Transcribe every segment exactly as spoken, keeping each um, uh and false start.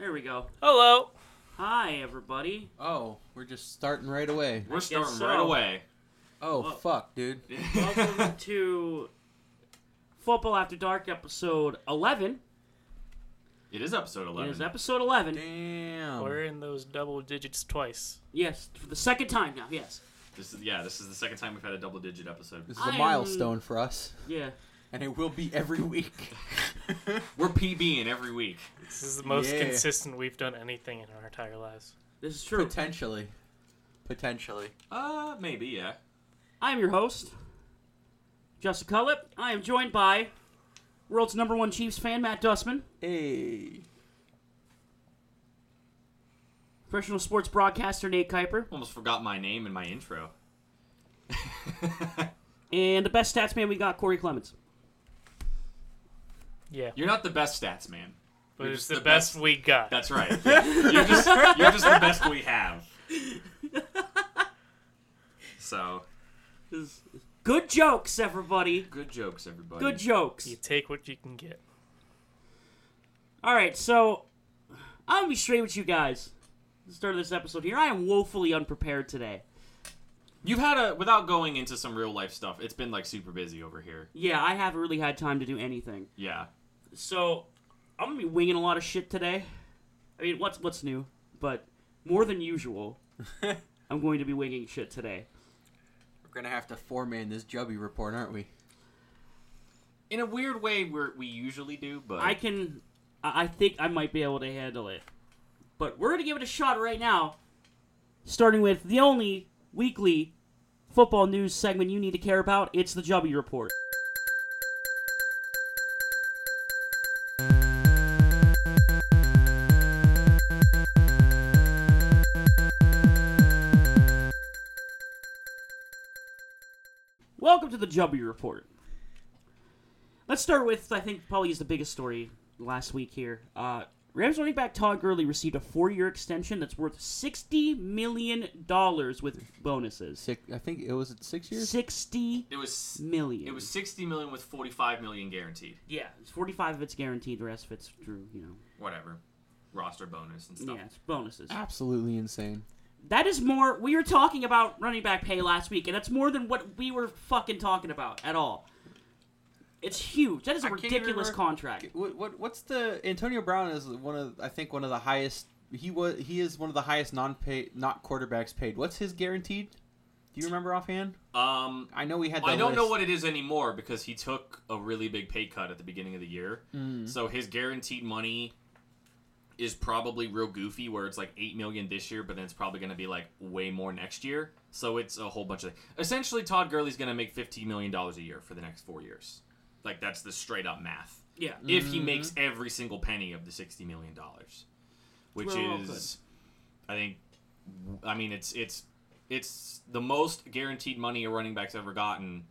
There we go. Hello. Hi, everybody. Oh, we're just starting right away. We're starting so. right away. Oh, well, fuck, dude. Welcome to Football After Dark, episode eleven. It is episode eleven. It is episode eleven. Damn. We're in those double digits twice. Yes, for the second time now, yes. This is Yeah, this is the second time we've had a double-digit episode. This is I'm... a milestone for us. Yeah. And it will be every week. We're PBing every week. This is the most yeah. consistent we've done anything in our entire lives. This is true. Potentially. Potentially. Uh, maybe, yeah. I am your host, Justin Cullip. I am joined by world's number one Chiefs fan, Matt Dustman. Hey. Professional sports broadcaster, Nate Kuiper. Almost forgot my name in my intro. And the best stats man we got, Corey Clemens. Yeah. You're not the best stats man. But you're it's the, the best, best we got. That's right. you're, just, you're just the best we have. So. Good jokes, everybody. Good jokes, everybody. Good jokes. You take what you can get. All right, so I'm going to be straight with you guys. Let's start this episode here. I am woefully unprepared today. You've had a, without going into some real life stuff, it's been like super busy over here. Yeah, I haven't really had time to do anything. Yeah. So, I'm going to be winging a lot of shit today. I mean, what's what's new? But more than usual, I'm going to be winging shit today. We're going to have to four-man this Jubby Report, aren't we? In a weird way, we're, we usually do, but... I can, I think I might be able to handle it. But we're going to give it a shot right now, starting with the only... weekly football news segment you need to care about. It's the Jubby Report. Welcome to the Jubby Report. Let's start with, I think, probably is the biggest story last week here. Uh, Rams running back Todd Gurley received a four-year extension that's worth sixty million dollars with bonuses. Six, I think it was six years? sixty it was, million. It was sixty million dollars with forty-five million dollars guaranteed. Yeah, it's forty-five of it's guaranteed, the rest of it's through, you know. Whatever. Roster bonus and stuff. Yeah, it's bonuses. Absolutely insane. That is more... We were talking about running back pay last week, and that's more than what we were fucking talking about at all. It's huge. That is a I ridiculous contract. What, what what's the Antonio Brown is one of I think one of the highest he was he is one of the highest non pay not quarterbacks paid. What's his guaranteed? Do you remember offhand? Um, I know we had. Well, I don't list. know what it is anymore because he took a really big pay cut at the beginning of the year. Mm. So his guaranteed money is probably real goofy, where it's like eight million this year, but then it's probably going to be like way more next year. So it's a whole bunch of things. Essentially, Todd Gurley's going to make fifteen million dollars a year for the next four years. Like, that's the straight-up math. Yeah. Mm-hmm. If he makes every single penny of the sixty million dollars, which well, is, I think, I mean, it's it's it's the most guaranteed money a running back's ever gotten,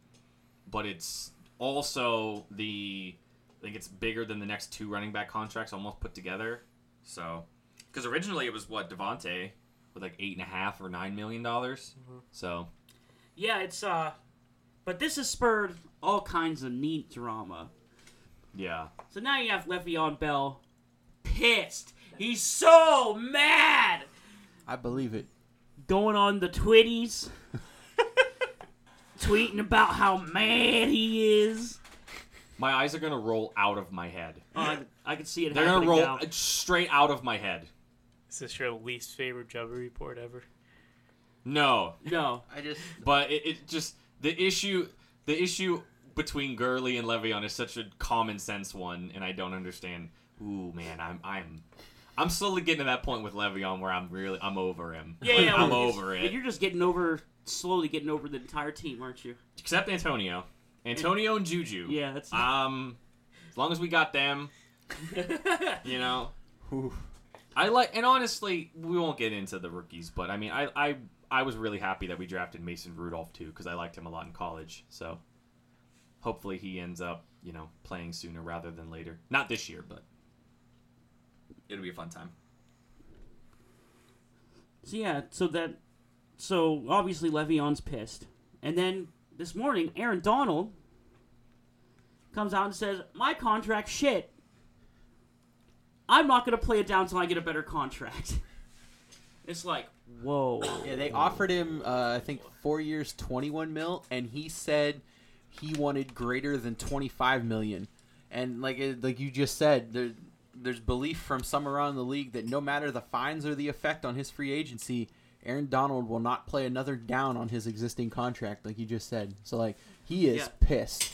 but it's also the, I think it's bigger than the next two running back contracts almost put together. So, because originally it was, what, Devontae with like eight point five or nine million dollars. Mm-hmm. So. Yeah, it's, uh, but this has spurred... all kinds of neat drama. Yeah. So now you have Le'Veon Bell pissed. He's so mad. I believe it. Going on the twitties. Tweeting about how mad he is. My eyes are going to roll out of my head. Oh, I, I can see it They're happening They're going to roll now. Straight out of my head. Is this your least favorite Jubby Report ever? No. No. I just... But it, it just... The issue... The issue between Gurley and Le'Veon is such a common sense one, and I don't understand. Ooh, man, I'm I'm I'm slowly getting to that point with Le'Veon where I'm really I'm over him. Yeah, like, yeah I'm over it. You're just getting over slowly getting over the entire team, aren't you? Except Antonio, Antonio and Juju. Yeah, that's um. As long as we got them, you know. Ooh. I like, and honestly, we won't get into the rookies, but I mean, I I. I was really happy that we drafted Mason Rudolph, too, because I liked him a lot in college. So hopefully he ends up, you know, playing sooner rather than later. Not this year, but it'll be a fun time. So, yeah, so that, so obviously Le'Veon's pissed. And then this morning, Aaron Donald comes out and says, my contract's shit. I'm not going to play it down until I get a better contract. It's like, whoa. Yeah, they offered him, uh, I think, four years, twenty-one mil, and he said he wanted greater than twenty-five million. And like like you just said, there, there's belief from some around the league that no matter the fines or the effect on his free agency, Aaron Donald will not play another down on his existing contract, like you just said. So like, he is yeah. pissed.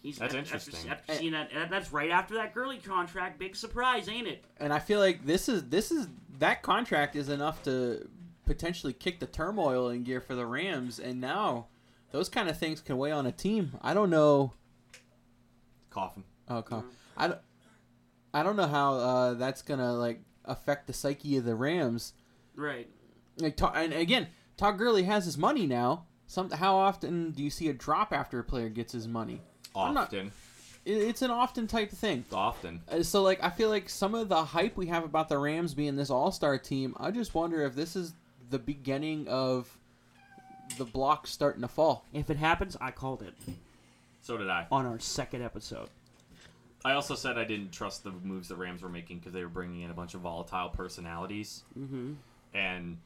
He's, that's after, interesting. After seeing that, that's right after that Gurley contract. Big surprise, ain't it? And I feel like this is this is that contract is enough to potentially kick the turmoil in gear for the Rams. And now those kind of things can weigh on a team. I don't know. Coffin. Oh, coffin. Mm-hmm. I don't. I don't know how uh, that's gonna like affect the psyche of the Rams. Right. Like, and again, Todd Gurley has his money now. Some how often do you see a drop after a player gets his money? Often. Not, it's an often type of thing. Often. So, like, I feel like some of the hype we have about the Rams being this all-star team, I just wonder if this is the beginning of the block starting to fall. If it happens, I called it. So did I. On our second episode. I also said I didn't trust the moves the Rams were making because they were bringing in a bunch of volatile personalities. Mm-hmm. And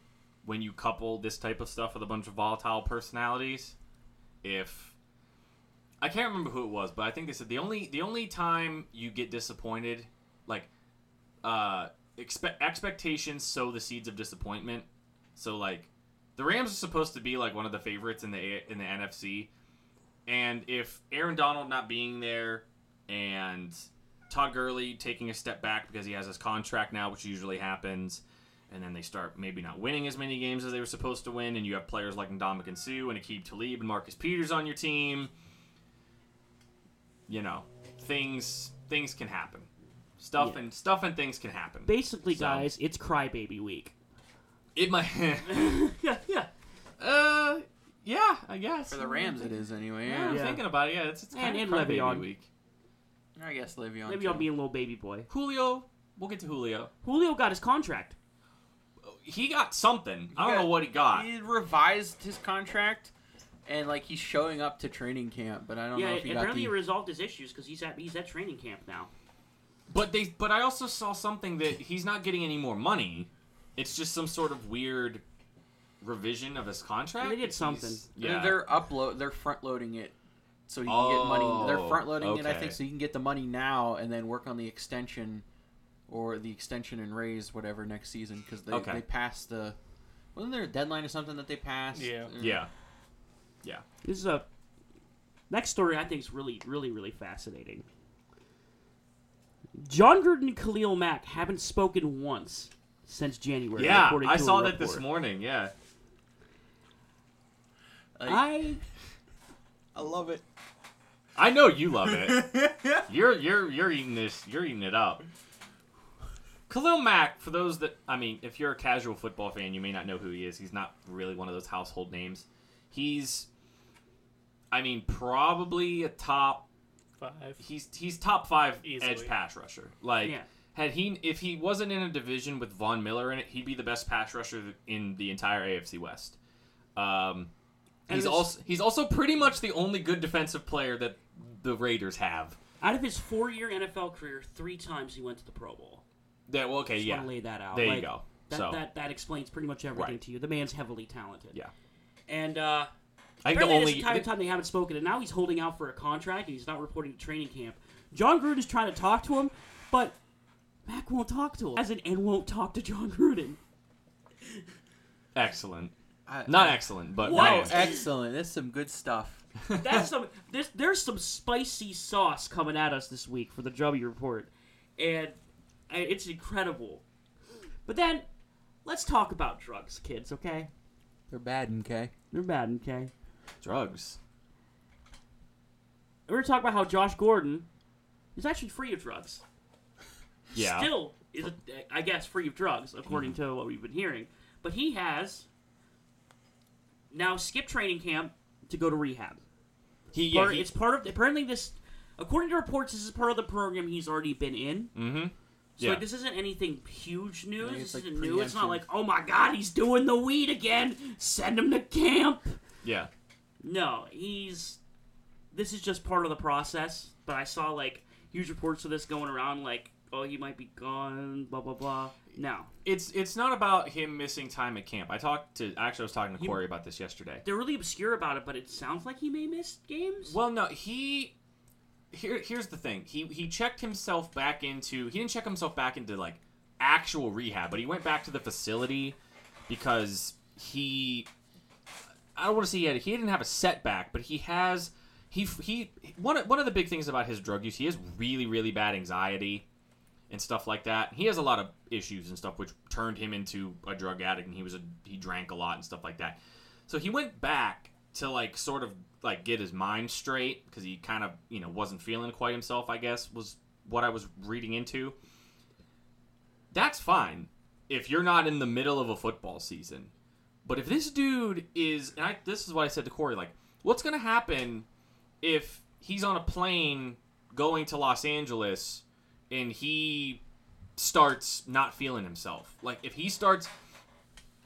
when you couple this type of stuff with a bunch of volatile personalities, if... I can't remember who it was, but I think they said the only the only time you get disappointed, like, uh, expe- expectations sow the seeds of disappointment. So, like, the Rams are supposed to be, like, one of the favorites in the in the N F C. And if Aaron Donald not being there and Todd Gurley taking a step back because he has his contract now, which usually happens, and then they start maybe not winning as many games as they were supposed to win, and you have players like Ndamukong Suh and Aqib Talib and Marcus Peters on your team... You know, things things can happen. Stuff yeah. and stuff and things can happen. Basically, so, guys, it's crybaby week. It might. yeah, yeah. Uh, yeah, I guess for the Rams it is anyway. Yeah, I'm yeah. thinking about it. Yeah, it's it's kind and, of and crybaby week. I guess Le'Veon. Le'Veon being a little baby boy. Julio, we'll get to Julio. Julio got his contract. He got something. He I don't got, know what he got. He revised his contract. And, like, he's showing up to training camp, but I don't yeah, know if he got the... Yeah, apparently he resolved his issues because he's at, he's at training camp now. But they, but I also saw something that he's not getting any more money. It's just some sort of weird revision of his contract. Yeah, they did something. He's, yeah. And they're upload, they're front-loading it so he can oh, get money. They're front-loading okay. it, I think, so you can get the money now and then work on the extension or the extension and raise, whatever, next season because they, okay. they passed the... Wasn't there a deadline or something that they passed? Yeah. Or, yeah. Yeah. This is a next story I think is really, really, really fascinating. John Gruden and Khalil Mack haven't spoken once since January. Yeah, I saw that report. This morning, yeah. Like, I I love it. I know you love it. you're you're you're eating this you're eating it up. Khalil Mack, for those that I mean, if you're a casual football fan, you may not know who he is. He's not really one of those household names. He's, I mean, probably a top five. He's he's top five easily. Edge pass rusher. Like, yeah. had he if he wasn't in a division with Von Miller in it, he'd be the best pass rusher in the entire A F C West. Um, he's also he's also pretty much the only good defensive player that the Raiders have. Out of his four-year N F L career, three times he went to the Pro Bowl. Yeah, well, okay, Just yeah. want to lay that out. There like, you go. That, so. that that explains pretty much everything right. to you. The man's heavily talented. Yeah. And uh, I think the only time and time they haven't spoken, and now he's holding out for a contract, and he's not reporting to training camp. John Gruden is trying to talk to him, but Mac won't talk to him, as in, and won't talk to John Gruden. Excellent, I, not I, excellent, but no, excellent. That's some good stuff. That's some. There's, there's some spicy sauce coming at us this week for the Jubby Report, and, and it's incredible. But then, let's talk about drugs, kids. Okay. They're bad, okay? They're bad, okay? Drugs. We were talking about how Josh Gordon is actually free of drugs. Yeah. Still is, a, I guess, free of drugs, according mm-hmm. to what we've been hearing. But he has now skipped training camp to go to rehab. He, yeah, part, he, it's part of, apparently this, according to reports, this is part of the program he's already been in. Mm-hmm. So, yeah. like, this isn't anything huge news. This like isn't new. It's not like, oh, my God, he's doing the weed again. Send him to camp. Yeah. No, he's... This is just part of the process. But I saw, like, huge reports of this going around, like, oh, he might be gone, blah, blah, blah. No. It's it's not about him missing time at camp. I talked to, actually I was talking to he, Corey about this yesterday. They're really obscure about it, but it sounds like he may miss games. Well, no, he, here here's the thing. He he checked himself back into, he didn't check himself back into like actual rehab, but he went back to the facility because he, I don't want to say he had, he didn't have a setback, but he has, he, he, one of, one of the big things about his drug use, he has really, really bad anxiety and stuff like that. He has a lot of issues and stuff, which turned him into a drug addict, and he was a, he drank a lot and stuff like that. So he went back to like, sort of like get his mind straight, because he kind of, you know, wasn't feeling quite himself, I guess, was what I was reading into. That's fine if you're not in the middle of a football season. But if this dude is, and I, this is what I said to Corey, like, what's going to happen if he's on a plane going to Los Angeles and he starts not feeling himself? Like, if he starts,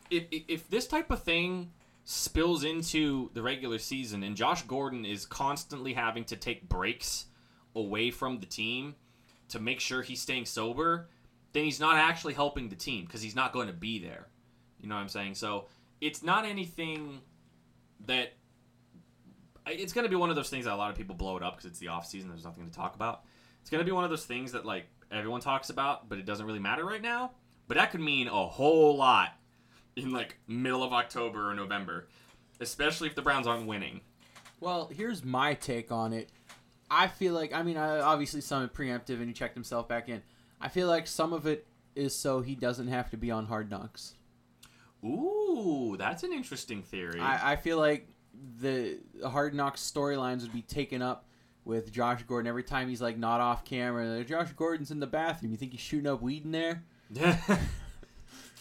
if if this type of thing spills into the regular season and Josh Gordon is constantly having to take breaks away from the team to make sure he's staying sober, then he's not actually helping the team because he's not going to be there. You know what I'm saying? So it's not anything that – it's going to be one of those things that a lot of people blow it up because it's the offseason. There's nothing to talk about. It's going to be one of those things that, like, everyone talks about, but it doesn't really matter right now. But that could mean a whole lot in, like, middle of October or November, especially if the Browns aren't winning. Well, here's my take on it. I feel like – I mean, I obviously some preemptive and he checked himself back in. I feel like some of it is so he doesn't have to be on Hard Knocks. Ooh, that's an interesting theory. I, I feel like the Hard Knocks storylines would be taken up with Josh Gordon every time he's like not off camera. Like, Josh Gordon's in the bathroom. You think he's shooting up weed in there?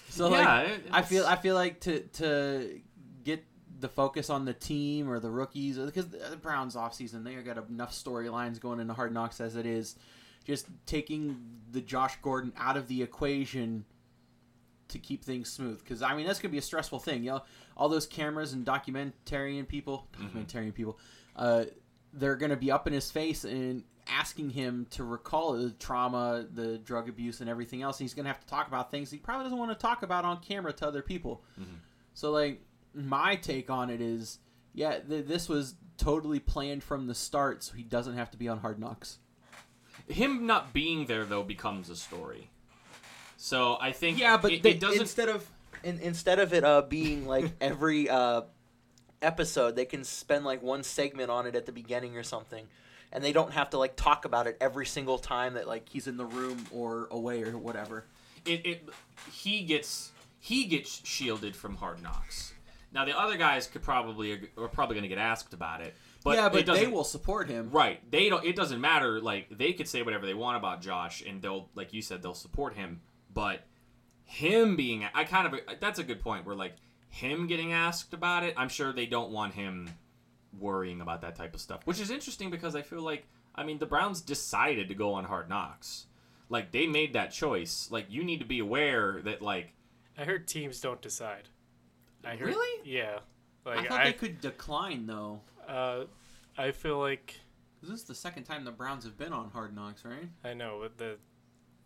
So yeah, like, I feel I feel like to to get the focus on the team or the rookies, because the Browns offseason, they got enough storylines going into Hard Knocks as it is. Just taking the Josh Gordon out of the equation to keep things smooth, because I mean that's gonna be a stressful thing, you know. All those cameras and documentarian people, documentarian mm-hmm. people, uh, they're gonna be up in his face and asking him to recall the trauma, the drug abuse, and everything else. And he's gonna have to talk about things he probably doesn't want to talk about on camera to other people. Mm-hmm. So, like, my take on it is, yeah, th- this was totally planned from the start, so he doesn't have to be on Hard Knocks. Him not being there though becomes a story. So I think yeah, but it, they, it doesn't... instead of in, instead of it uh, being like every uh, episode, they can spend like one segment on it at the beginning or something, and they don't have to like talk about it every single time that like he's in the room or away or whatever. It, it he gets he gets shielded from Hard Knocks. Now the other guys could probably are probably going to get asked about it. But yeah, but they will support him, right? They don't. It doesn't matter. Like they could say whatever they want about Josh, and they'll, like you said, they'll support him. But him being, I kind of, that's a good point. Where like him getting asked about it, I'm sure they don't want him worrying about that type of stuff. Which is interesting because I feel like, I mean, the Browns decided to go on Hard Knocks. Like they made that choice. Like you need to be aware that, like, I heard teams don't decide. I heard, really? Yeah. Like, I thought I, they could decline though. Uh, I feel like this is the second time the Browns have been on Hard Knocks, right? I know, but the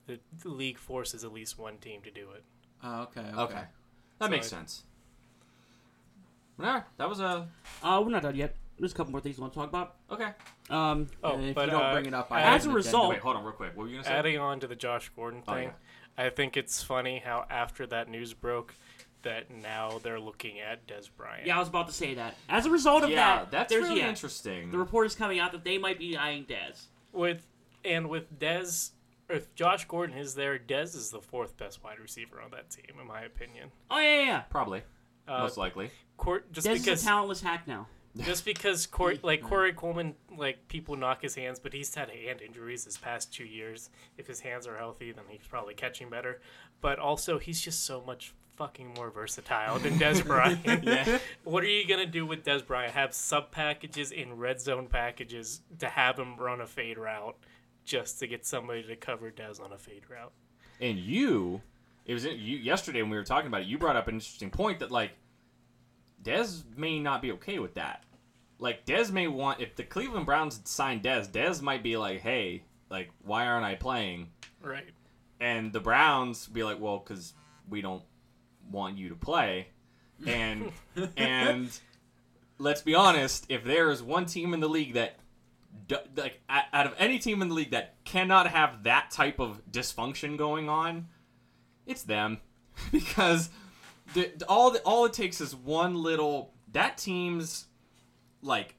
the, the league forces at least one team to do it. Oh, uh, okay, okay, okay, that so makes I, sense. Nah, that was a. Uh, we're not done yet. There's a couple more things I want to talk about. Okay. Um, oh, if but, you don't uh, bring it up, I as a result, wait, hold on, real quick. What were you gonna say? Adding on to the Josh Gordon thing, oh, yeah. I think it's funny how after that news broke, that now they're looking at Dez Bryant. Yeah, I was about to say that. As a result of yeah, that, that's really yeah, interesting. The report is coming out that they might be eyeing Dez. With and with Dez, or if Josh Gordon is there, Dez is the fourth best wide receiver on that team, in my opinion. Oh yeah, yeah, yeah. Probably, uh, most likely. Cor- just Dez because, is a talentless hack now. Just because Cor- like Corey Coleman, like people knock his hands, but he's had hand injuries his past two years. If his hands are healthy, then he's probably catching better. But also, he's just so much fucking more versatile than Dez Bryant. Yeah. What are you going to do with Dez Bryant? Have sub packages in red zone packages to have him run a fade route just to get somebody to cover Dez on a fade route. And you, it was in, you yesterday when we were talking about it, you brought up an interesting point that, like, Dez may not be okay with that. Like, Dez may want, if the Cleveland Browns signed Dez, Dez might be like, hey, like, why aren't I playing? Right. And the Browns be like, well, because we don't want you to play. And and let's be honest, if there is one team in the league that, like, out of any team in the league that cannot have that type of dysfunction going on, it's them. Because the, all the, all it takes is one little... That team's, like,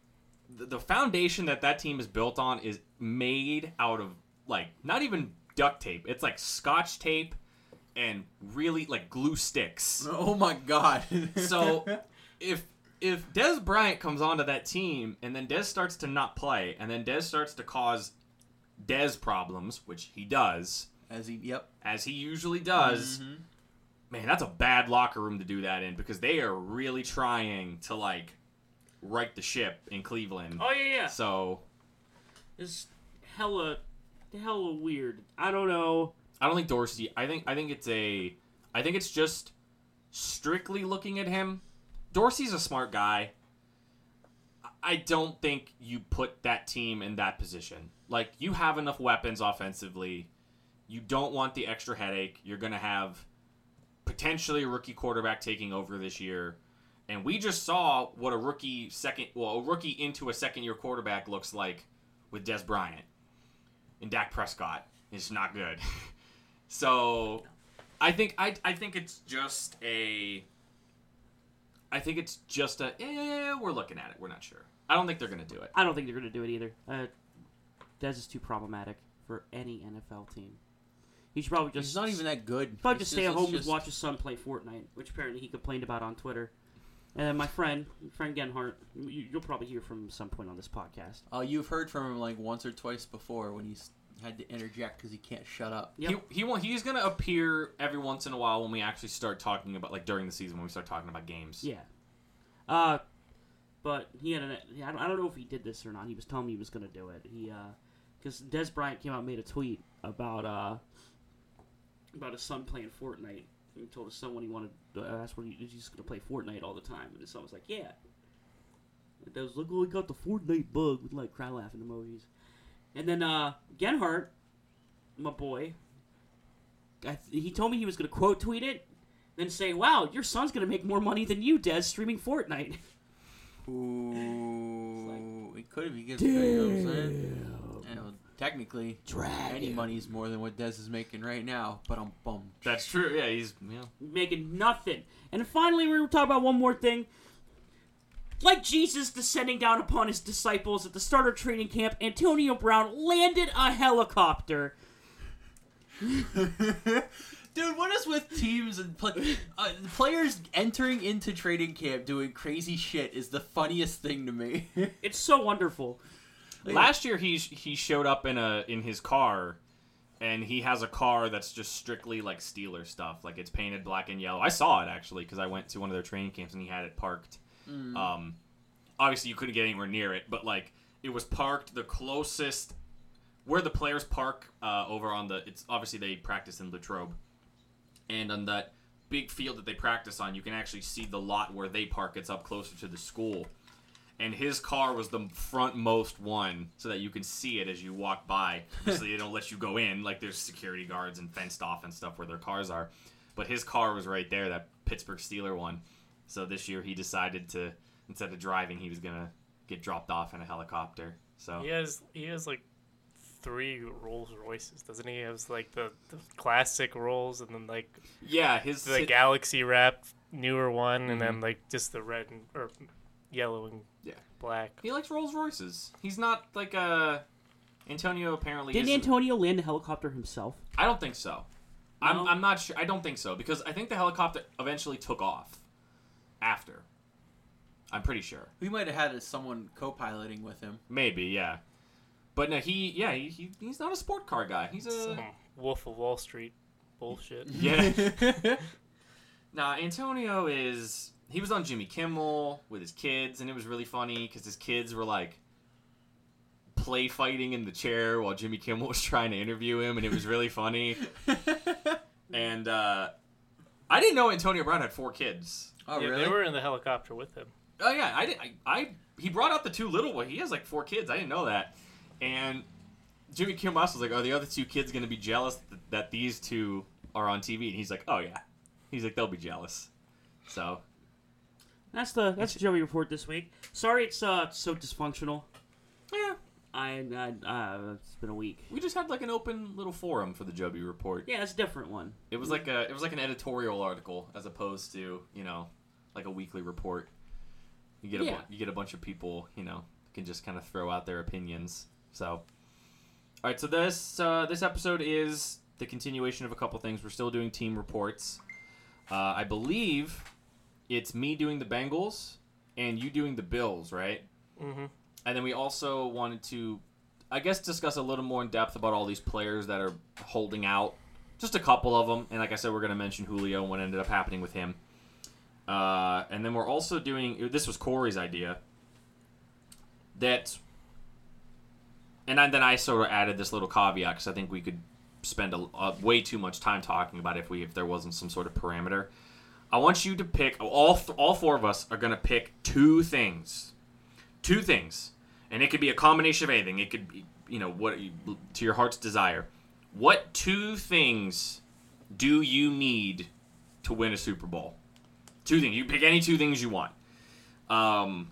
the, the foundation that that team is built on is made out of, like, not even duct tape. It's, like, scotch tape and really, like, glue sticks. Oh, my God. So, if... If Dez Bryant comes onto that team, and then Dez starts to not play, and then Dez starts to cause Dez problems, which he does. As he, yep. As he usually does. Mm-hmm. Man, that's a bad locker room to do that in, because they are really trying to, like, right the ship in Cleveland. Oh, yeah, yeah. So. It's hella, hella weird. I don't know. I don't think Dorsey, I think, I think it's a, I think it's just strictly looking at him. Dorsey's a smart guy. I don't think you put that team in that position. Like, you have enough weapons offensively. You don't want the extra headache. You're going to have potentially a rookie quarterback taking over this year. And we just saw what a rookie second, well, a rookie into a second-year quarterback looks like with Dez Bryant. And Dak Prescott is not good. So, I think I I think it's just a... I think it's just a, eh, we're looking at it. We're not sure. I don't think they're going to do it. I don't think they're going to do it either. Uh, Dez is too problematic for any N F L team. He should probably just... He's not even that good. Probably just, just stay at home just... and watch his son play Fortnite, which apparently he complained about on Twitter. And then my friend, friend Genhart, you, you'll probably hear from him at some point on this podcast. Oh, uh, you've heard from him like once or twice before when he's had to interject because he can't shut up. Yep. He, he he's going to appear every once in a while when we actually start talking about, like, during the season when we start talking about games. Yeah. Uh, but he had an, I don't, I don't know if he did this or not. He was telling me he was going to do it. He, uh, because Dez Bryant came out and made a tweet about, uh, about his son playing Fortnite. He told his son when he wanted, uh, asked when he was just going to play Fortnite all the time. And his son was like, yeah. And Dez was like, oh, he got the Fortnite bug with, like, cry laughing emojis. And then uh, Genhart, my boy, I th- he told me he was going to quote tweet it, then say, wow, your son's going to make more money than you, Dez, streaming Fortnite. Ooh. Like, it could have. He gets, you know what I'm saying? You know, technically, Dragon. Any money's more than what Dez is making right now, but I'm bummed. That's true. Yeah, he's you know. making nothing. And finally, we're going to talk about one more thing. Like Jesus descending down upon his disciples at the start of training camp, Antonio Brown landed a helicopter. Dude, what is with teams and play- uh, players entering into training camp doing crazy shit is the funniest thing to me. It's so wonderful. Like, last year he he showed up in a in his car, and he has a car that's just strictly like Steeler stuff. Like it's painted black and yellow. I saw it actually because I went to one of their training camps and he had it parked. Mm. Um, obviously you couldn't get anywhere near it, but like it was parked the closest where the players park uh, over on the. It's obviously they practice in Latrobe, and on that big field that they practice on, you can actually see the lot where they park. It's up closer to the school, and his car was the frontmost one, so that you can see it as you walk by. So they don't let you go in. Like there's security guards and fenced off and stuff where their cars are, but his car was right there, that Pittsburgh Steeler one. So this year he decided to, instead of driving, he was going to get dropped off in a helicopter. So He has, he has like, three Rolls Royces, doesn't he? He has, like, the, the classic Rolls and then, like, yeah, his the his, Galaxy-wrapped newer one, mm-hmm. and then, like, just the red and or yellow and yeah. black. He likes Rolls Royces. He's not, like, a... Antonio apparently Didn't isn't. Antonio land a helicopter himself? I don't think so. No. I'm I'm not sure. I don't think so, because I think the helicopter eventually took off. After. I'm pretty sure. We might have had someone co-piloting with him. Maybe, yeah. But no, he, yeah, he, he he's not a sport car guy. He's a... Some Wolf of Wall Street bullshit. Yeah. Nah, Antonio is... He was on Jimmy Kimmel with his kids, and it was really funny because his kids were, like, play fighting in the chair while Jimmy Kimmel was trying to interview him, and it was really funny. And, uh... I didn't know Antonio Brown had four kids. Oh, yeah, really? They were in the helicopter with him. Oh, yeah. I, did, I, I He brought out the two little ones. He has, like, four kids. I didn't know that. And Jimmy Kimmel was like, are the other two kids going to be jealous th- that these two are on T V? And he's like, oh, yeah. He's like, they'll be jealous. So that's the that's the Jubby Report this week. Sorry it's uh, so dysfunctional. Yeah. I, I uh, it's been a week. We just had like an open little forum for the Jubby Report. Yeah, it's a different one. It was like a it was like an editorial article as opposed to, you know, like a weekly report. You get a yeah. bu- you get a bunch of people, you know, can just kind of throw out their opinions. So, all right. So this uh, this episode is the continuation of a couple things. We're still doing team reports. Uh, I believe it's me doing the Bengals and you doing the Bills, right? Mm-hmm. And then we also wanted to, I guess, discuss a little more in depth about all these players that are holding out. Just a couple of them. And like I said, we're going to mention Julio and what ended up happening with him. Uh, and then we're also doing, this was Corey's idea, that, and then I sort of added this little caveat because I think we could spend a, a, way too much time talking about it if we if there wasn't some sort of parameter. I want you to pick, all th- all four of us are going to pick two things. Two things. And it could be a combination of anything. It could be, you know, what to your heart's desire. What two things do you need to win a Super Bowl? Two things. You pick any two things you want. Um,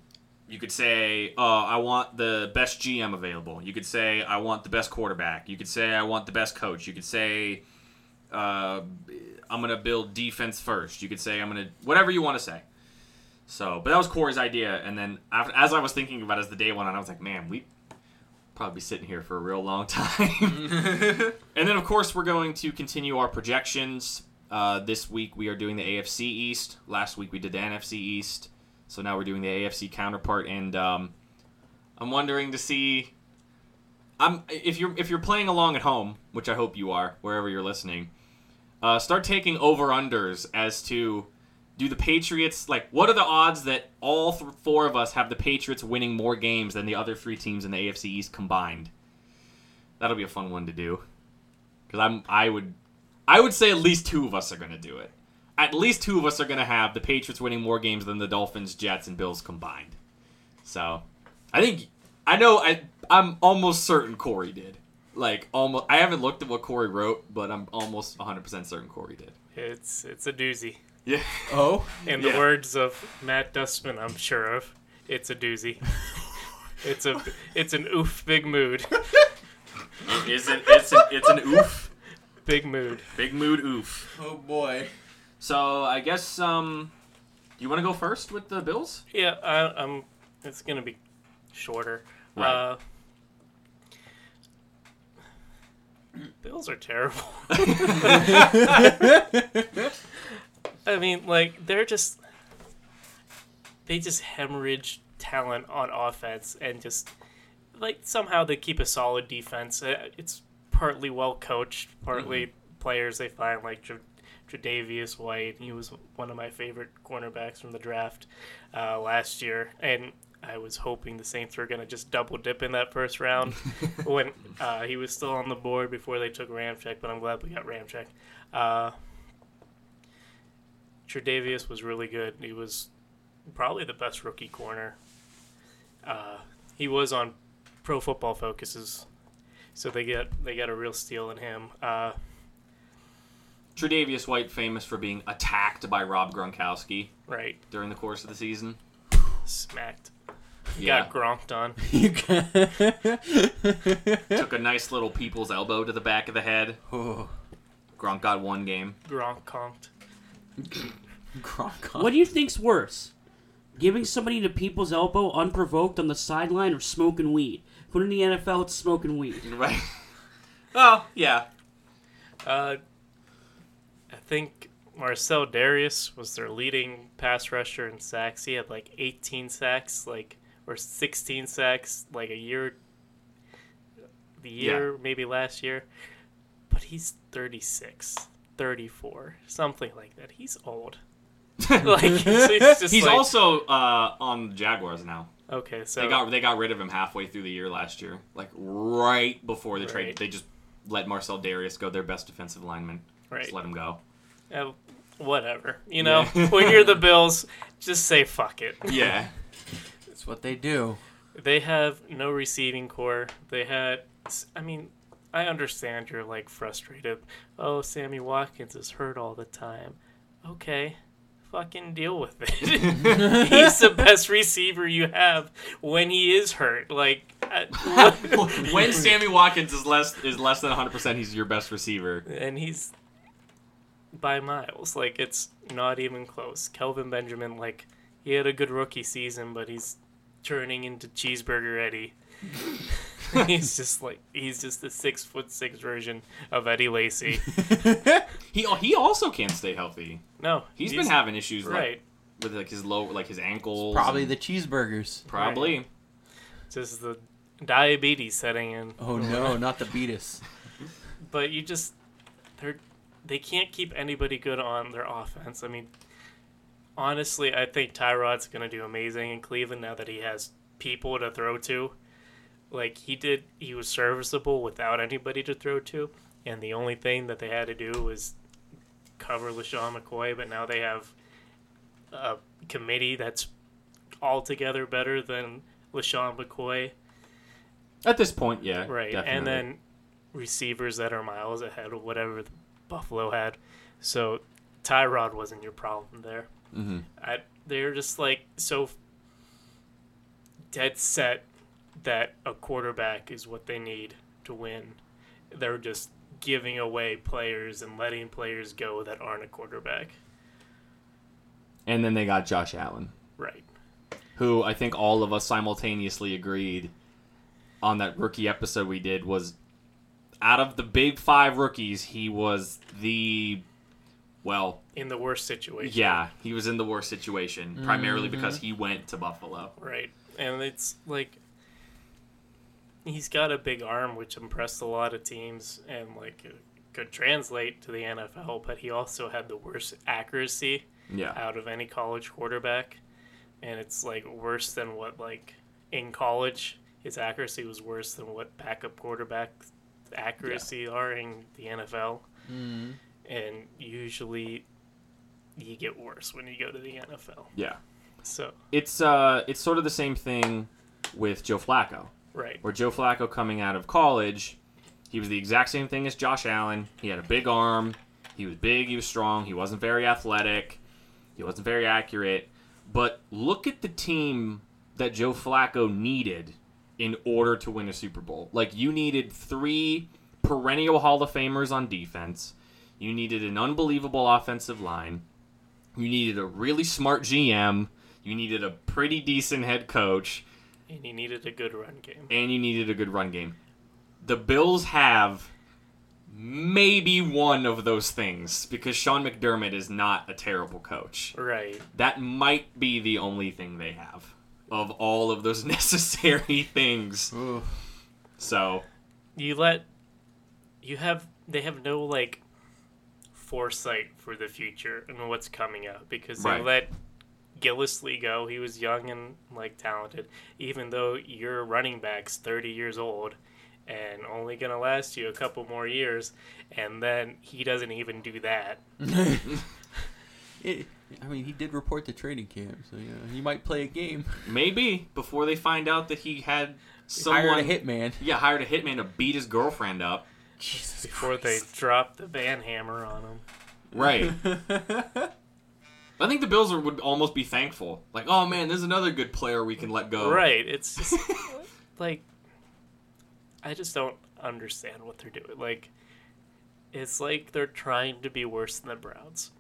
you could say, uh, I want the best G M available. You could say, I want the best quarterback. You could say, I want the best coach. You could say, uh, I'm going to build defense first. You could say, I'm going to... Whatever you want to say. So, but that was Corey's idea. And then after, as I was thinking about it as the day went on, I was like, man, we'd probably be sitting here for a real long time. And then, of course, we're going to continue our projections. Uh, this week we are doing the A F C East. Last week we did the N F C East. So now we're doing the A F C counterpart. And um, I'm wondering to see... I'm if you're if you're playing along at home, which I hope you are, wherever you're listening, uh, start taking over-unders as to... Do the Patriots, like, what are the odds that all th- four of us have the Patriots winning more games than the other three teams in the A F C East combined? That'll be a fun one to do. Because I'm, I would, I would say at least two of us are going to do it. At least two of us are going to have the Patriots winning more games than the Dolphins, Jets, and Bills combined. So, I think, I know, I, I'm almost certain Corey did. Like, almost, I haven't looked at what Corey wrote, but I'm almost one hundred percent certain Corey did. It's, it's a doozy. Yeah. Oh? In the yeah. words of Matt Dustman, I'm sure of, it's a doozy. It's a, it's an oof big mood. It is an, it's, an, it's an oof? Big mood. Big mood oof. Oh, boy. So, I guess, um, you want to go first with the Bills? Yeah, I, I'm, it's going to be shorter. Right. Uh, Bills are terrible. I mean, like, they're just, they just hemorrhage talent on offense and just, like, somehow they keep a solid defense. It's partly well coached, partly mm-hmm. players they find, like Tre'Davious White. He was one of my favorite cornerbacks from the draft uh, last year, and I was hoping the Saints were going to just double dip in that first round when uh, he was still on the board before they took Ramczyk, but I'm glad we got Ramczyk. Uh Tre'Davious was really good. He was probably the best rookie corner. Uh, he was on Pro Football Focus's, so they get they got a real steal in him. Uh, Tre'Davious White, famous for being attacked by Rob Gronkowski, right, during the course of the season. Smacked. He yeah. got gronked on. Took a nice little people's elbow to the back of the head. Oh. Gronk got one game. Gronk conked. What do you think's worse? Giving somebody the people's elbow unprovoked on the sideline or smoking weed? But in the N F L, it's smoking weed. Right. Well, yeah. Uh, I think Marcell Dareus was their leading pass rusher in sacks. He had like eighteen sacks, like or sixteen sacks, like a year, the year, yeah. maybe last year. But he's thirty-six. thirty-four, something like that. He's old. Like it's, it's just he's like... also uh, on the Jaguars now. Okay, so they got they got rid of him halfway through the year last year, like right before the right. trade. They just let Marcell Dareus go, their best defensive lineman. Right, just let him go. Uh, whatever, you know. Yeah. When you're the Bills, just say fuck it. Yeah, that's what they do. They have no receiving core. They had I mean, I understand you're, like, frustrated. Oh, Sammy Watkins is hurt all the time. Okay, fucking deal with it. He's the best receiver you have when he is hurt. Like, uh, when Sammy Watkins is less is less than one hundred percent, he's your best receiver. And he's by miles. Like, it's not even close. Kelvin Benjamin, like, he had a good rookie season, but he's turning into Cheeseburger Eddie. He's just like he's just the six foot six version of Eddie Lacy. he he also can't stay healthy. No, he's, he's been having issues right like, with like his low like his ankles. It's probably the cheeseburgers. Probably right. Just the diabetes setting in. Oh no, not the beatus. But you just they they can't keep anybody good on their offense. I mean, honestly, I think Tyrod's gonna do amazing in Cleveland now that he has people to throw to. Like, he did, he was serviceable without anybody to throw to, and the only thing that they had to do was cover LeSean McCoy, but now they have a committee that's altogether better than LeSean McCoy. At this point, yeah. Right, definitely. And then receivers that are miles ahead of whatever Buffalo had. So Tyrod wasn't your problem there. Mm-hmm. I, they're just, like, so dead set that a quarterback is what they need to win. They're just giving away players and letting players go that aren't a quarterback. And then they got Josh Allen. Right. Who I think all of us simultaneously agreed on that rookie episode we did was, out of the big five rookies, he was the, well... in the worst situation. Yeah, he was in the worst situation, mm-hmm. primarily because he went to Buffalo. Right. And it's like... he's got a big arm, which impressed a lot of teams and like could translate to the N F L, but he also had the worst accuracy yeah. out of any college quarterback. And it's like worse than what, like, in college, his accuracy was worse than what backup quarterback accuracy yeah. are in the N F L. Mm-hmm. And usually you get worse when you go to the N F L. Yeah. So it's, uh, it's sort of the same thing with Joe Flacco. Right. Where Joe Flacco, coming out of college, he was the exact same thing as Josh Allen. He had a big arm. He was big. He was strong. He wasn't very athletic. He wasn't very accurate. But look at the team that Joe Flacco needed in order to win a Super Bowl. Like, you needed three perennial Hall of Famers on defense. You needed an unbelievable offensive line. You needed a really smart G M. You needed a pretty decent head coach. And you needed a good run game. And you needed a good run game. The Bills have maybe one of those things, because Sean McDermott is not a terrible coach. Right. That might be the only thing they have of all of those necessary things. Oof. So you let you have they have no like foresight for the future and what's coming up, because they right. let Gillislee go. He was young and like talented, even though your running back's thirty years old and only gonna last you a couple more years, and then he doesn't even do that. it, I mean, he did report to training camp, so you know, he might play a game maybe before they find out that he had someone hired a hitman yeah hired a hitman to beat his girlfriend up. Jesus before Christ. They drop the Van Hammer on him, right? I think the Bills would almost be thankful. Like, oh, man, there's another good player we can let go. Right. It's just, like, I just don't understand what they're doing. Like, it's like they're trying to be worse than the Browns.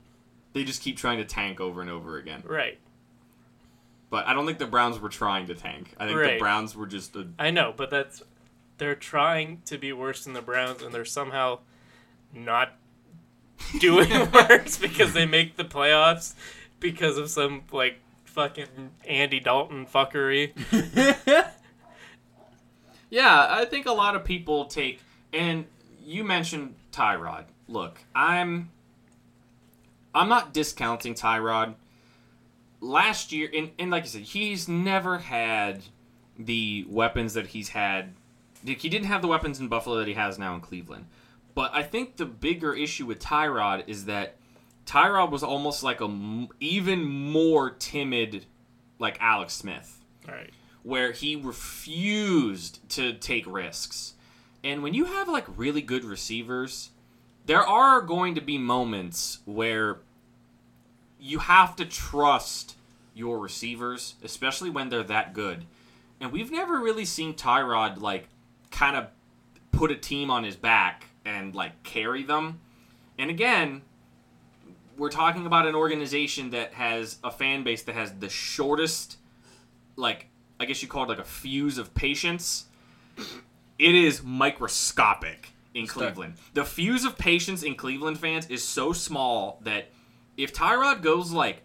They just keep trying to tank over and over again. Right. But I don't think the Browns were trying to tank. I think right. the Browns were just... A... I know, but that's... They're trying to be worse than the Browns, and they're somehow not... doing worse because they make the playoffs because of some like fucking Andy Dalton fuckery. Yeah, I think a lot of people take, and you mentioned Tyrod. Look, I'm I'm not discounting Tyrod. Last year, and, and like I said, he's never had the weapons that he's had. He didn't have the weapons in Buffalo that he has now in Cleveland. But I think the bigger issue with Tyrod is that Tyrod was almost like a m- even more timid, like Alex Smith, right? Where he refused to take risks, And when you have, like, really good receivers, there are going to be moments where you have to trust your receivers, especially when they're that good. And we've never really seen Tyrod, like, kind of put a team on his back and, like, carry them. And again, we're talking about an organization that has a fan base that has the shortest, like, I guess you call it, like, a fuse of patience. It is microscopic in Cleveland. The fuse of patience in Cleveland fans is so small that if Tyrod goes, like,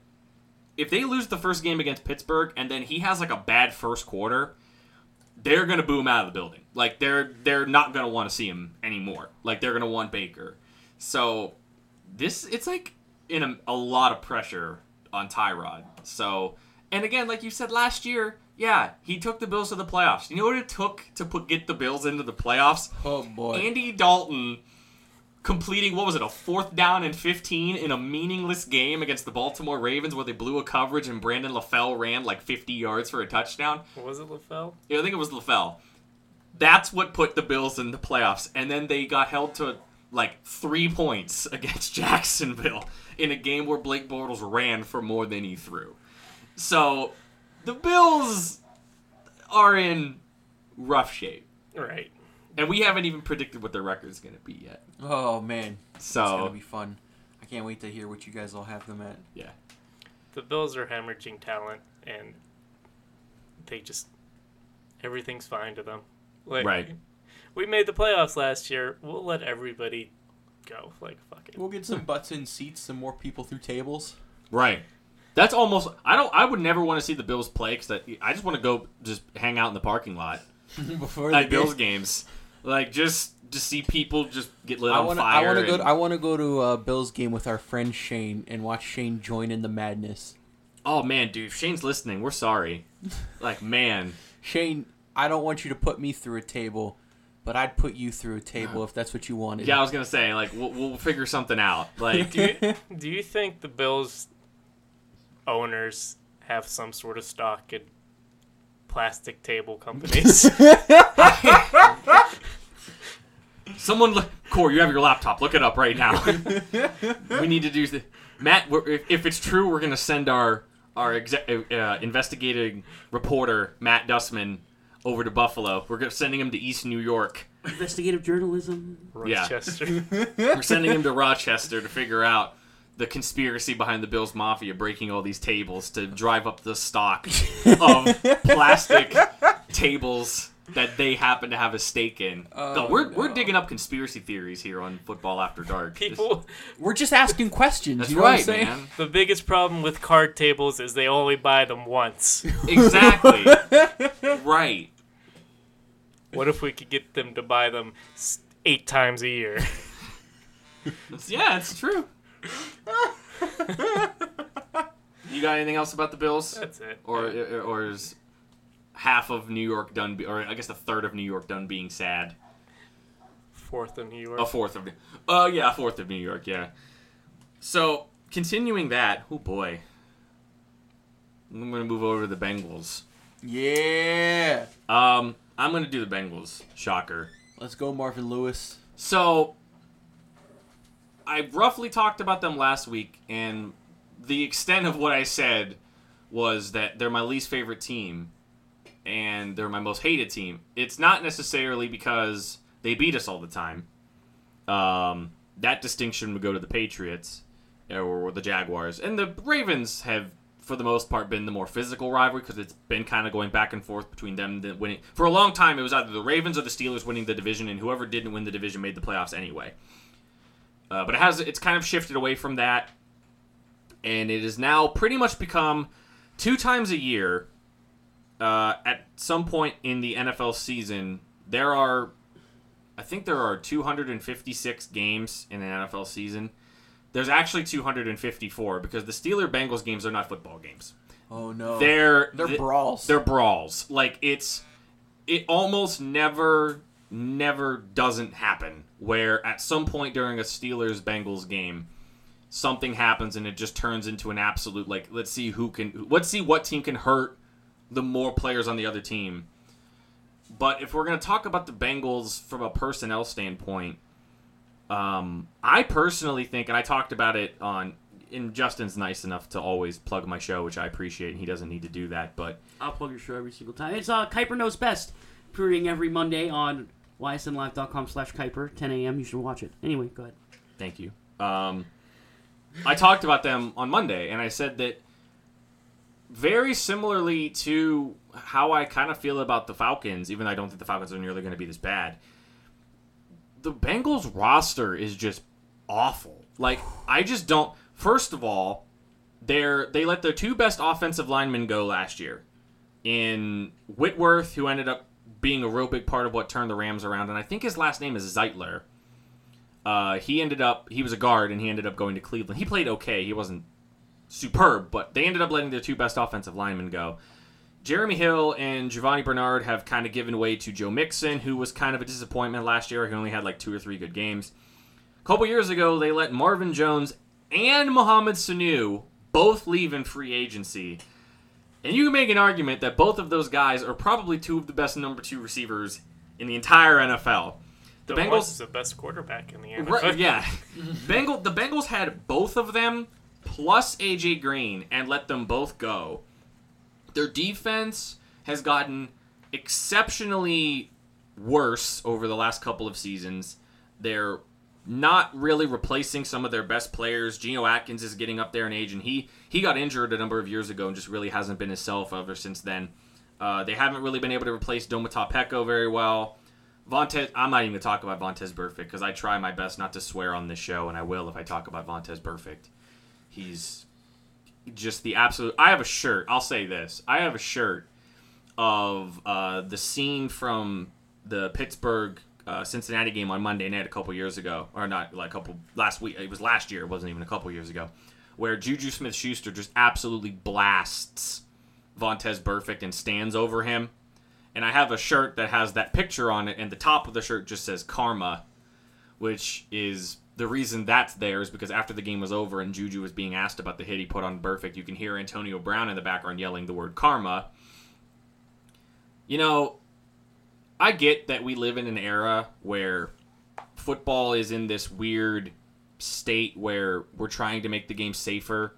if they lose the first game against Pittsburgh and then he has, like, a bad first quarter, they're going to boom out of the building. Like, they're they're not going to want to see him anymore. Like, they're going to want Baker. So, this, it's, like, in a, a lot of pressure on Tyrod. So, and again, like you said last year, yeah, he took the Bills to the playoffs. You know what it took to put, get the Bills into the playoffs? Oh, boy. Andy Dalton completing, what was it, a fourth down and fifteen in a meaningless game against the Baltimore Ravens where they blew a coverage and Brandon LaFell ran like fifty yards for a touchdown. Was it LaFell? Yeah, I think it was LaFell. That's what put the Bills in the playoffs. And then they got held to like three points against Jacksonville in a game where Blake Bortles ran for more than he threw. So the Bills are in rough shape. Right. And we haven't even predicted what their record's going to be yet. Oh, man. So, it's going to be fun. I can't wait to hear what you guys all have them at. Yeah. The Bills are hemorrhaging talent, and they just... everything's fine to them. Like, right. We made the playoffs last year. We'll let everybody go. Like, fuck it. We'll get some butts in seats, some more people through tables. Right. That's almost... I don't. I would never want to see the Bills play, because I just want to go just hang out in the parking lot before the at Bills game. games. Like, just to see people just get lit I wanna, on fire. I want to go. To, I want to go to a Bills game with our friend Shane and watch Shane join in the madness. Oh man, dude! If Shane's listening, we're sorry. Like, man, Shane, I don't want you to put me through a table, but I'd put you through a table if that's what you wanted. Yeah, I was gonna say, like, we'll, we'll figure something out. Like, do you, do you think the Bills owners have some sort of stock in plastic table companies? Someone, look, Corey, you have your laptop. Look it up right now. We need to do this. Matt, we're, if, if it's true, we're going to send our our exe- uh, investigating reporter, Matt Dustman, over to Buffalo. We're sending him to East New York. Investigative journalism. Rochester. Yeah. We're sending him to Rochester to figure out the conspiracy behind the Bills Mafia breaking all these tables to drive up the stock of plastic tables that they happen to have a stake in. Oh, no, we're no. we're digging up conspiracy theories here on Football After Dark. People, just, we're just asking questions. That's you know right, what I'm saying? Man. The biggest problem with card tables is they only buy them once. Exactly. Right. What if we could get them to buy them eight times a year? Yeah, it's true. You got anything else about the Bills? That's it. Or, or is half of New York done, be, or I guess a third of New York done being sad? Fourth of New York. A fourth of, oh uh, yeah, a fourth of New York, yeah. So continuing that, oh boy, I'm gonna move over to the Bengals. Yeah. Um, I'm gonna do the Bengals. Shocker. Let's go, Marvin Lewis. So I roughly talked about them last week, and the extent of what I said was that they're my least favorite team, and they're my most hated team. It's not necessarily because they beat us all the time. Um, that distinction would go to the Patriots or the Jaguars. And the Ravens have, for the most part, been the more physical rivalry, because it's been kind of going back and forth between them winning. For a long time, it was either the Ravens or the Steelers winning the division, and whoever didn't win the division made the playoffs anyway. Uh, but it has it's kind of shifted away from that, and it has now pretty much become two times a year, uh, at some point in the N F L season, there are, I think there are two hundred fifty-six games in an N F L season. There's actually two hundred fifty-four, because the Steelers-Bengals games are not football games. Oh, no. They're, they're th- brawls. They're brawls. Like, it's, it almost never... never doesn't happen, where at some point during a Steelers-Bengals game, something happens and it just turns into an absolute, like, let's see who can, let's see what team can hurt the more players on the other team. But if we're going to talk about the Bengals from a personnel standpoint, um, I personally think, and I talked about it on, and Justin's nice enough to always plug my show, which I appreciate, and he doesn't need to do that. But I'll plug your show every single time. It's uh, Kuiper Knows Best, premiering every Monday on Y S N live dot com slash Kuiper, ten a.m. You should watch it. Anyway, go ahead. Thank you. Um, I talked about them on Monday, and I said that very similarly to how I kind of feel about the Falcons, even though I don't think the Falcons are nearly going to be this bad, the Bengals roster is just awful. Like, I just don't... First of all, they're, they let their two best offensive linemen go last year in Whitworth, who ended up being a real big part of what turned the Rams around, and I think his last name is Zeitler. Uh, he ended up... He was a guard, and he ended up going to Cleveland. He played okay. He wasn't superb, but they ended up letting their two best offensive linemen go. Jeremy Hill and Giovanni Bernard have kind of given way to Joe Mixon, who was kind of a disappointment last year. He only had like two or three good games. A couple years ago, they let Marvin Jones and Mohamed Sanu both leave in free agency. And you can make an argument that both of those guys are probably two of the best number two receivers in the entire N F L. The, the Bengals is the best quarterback in the N F L. Right, yeah. Bengal, the Bengals had both of them plus A J Green and let them both go. Their defense has gotten exceptionally worse over the last couple of seasons. They're not really replacing some of their best players. Geno Atkins is getting up there in age, and he, he got injured a number of years ago and just really hasn't been himself ever since then. Uh, they haven't really been able to replace Domata Peko very well. Vontaze, I'm not even going to talk about Vontaze Burfict because I try my best not to swear on this show, and I will if I talk about Vontaze Burfict. He's just the absolute... I have a shirt. I'll say this. I have a shirt of uh, the scene from the Pittsburgh... Uh, Cincinnati game on Monday night a couple years ago, or not like a couple last week. It was last year. It wasn't even a couple years ago, where Juju Smith-Schuster just absolutely blasts Vontaze Burfict and stands over him. And I have a shirt that has that picture on it, and the top of the shirt just says "Karma," which is the reason that's there is because after the game was over and Juju was being asked about the hit he put on Burfict, you can hear Antonio Brown in the background yelling the word "Karma." You know. I get that we live in an era where football is in this weird state where we're trying to make the game safer,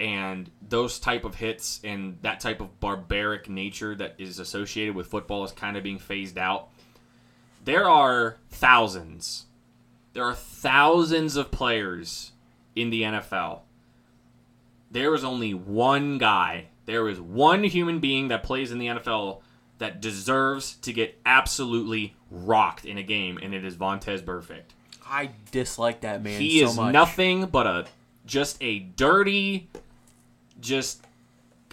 and those type of hits and that type of barbaric nature that is associated with football is kind of being phased out. There are thousands. There are thousands of players in the N F L. There is only one guy. There is one human being that plays in the N F L that deserves to get absolutely rocked in a game, and it is Vontaze Burfict. I dislike that man so much. He is nothing but a just a dirty, just...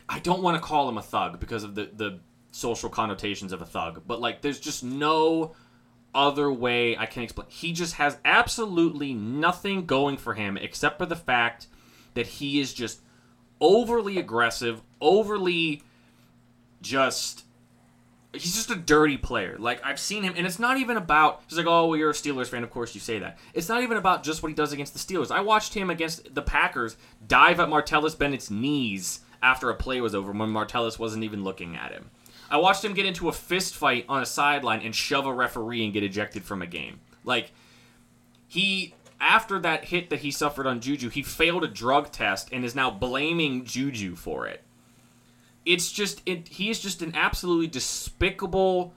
I don't want to call him a thug because of the, the social connotations of a thug, but like there's just no other way I can explain. He just has absolutely nothing going for him except for the fact that he is just overly aggressive, overly just... He's just a dirty player. Like, I've seen him, and it's not even about, he's like, oh, well, you're a Steelers fan, of course you say that. It's not even about just what he does against the Steelers. I watched him against the Packers dive at Martellus Bennett's knees after a play was over when Martellus wasn't even looking at him. I watched him get into a fist fight on a sideline and shove a referee and get ejected from a game. Like, he, after that hit that he suffered on Juju, he failed a drug test and is now blaming Juju for it. It's just, it, he is just an absolutely despicable,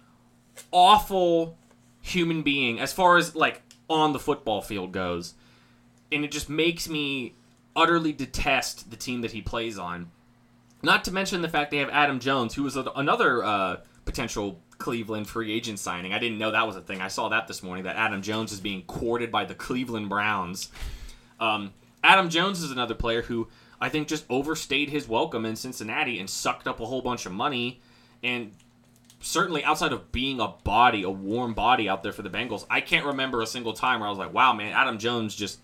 awful human being as far as, like, on the football field goes. And it just makes me utterly detest the team that he plays on. Not to mention the fact they have Adam Jones, who was a, another uh, potential Cleveland free agent signing. I didn't know that was a thing. I saw that this morning, that Adam Jones is being courted by the Cleveland Browns. Um, Adam Jones is another player who... I think just overstayed his welcome in Cincinnati and sucked up a whole bunch of money. And certainly outside of being a body, a warm body out there for the Bengals, I can't remember a single time where I was like, wow, man, Adam Jones just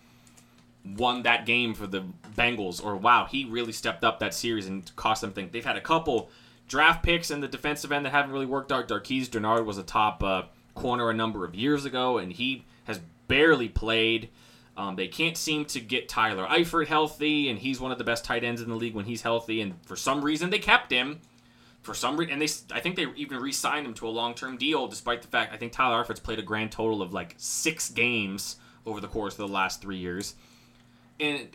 won that game for the Bengals. Or, wow, he really stepped up that series and cost them things. They've had a couple draft picks in the defensive end that haven't really worked out. Darqueze Dennard was a top uh, corner a number of years ago, and he has barely played. Um, they can't seem to get Tyler Eifert healthy, and he's one of the best tight ends in the league when he's healthy, and for some reason they kept him. for some reason, and they I think they even re-signed him to a long-term deal, despite the fact I think Tyler Eiffert's played a grand total of like six games over the course of the last three years. And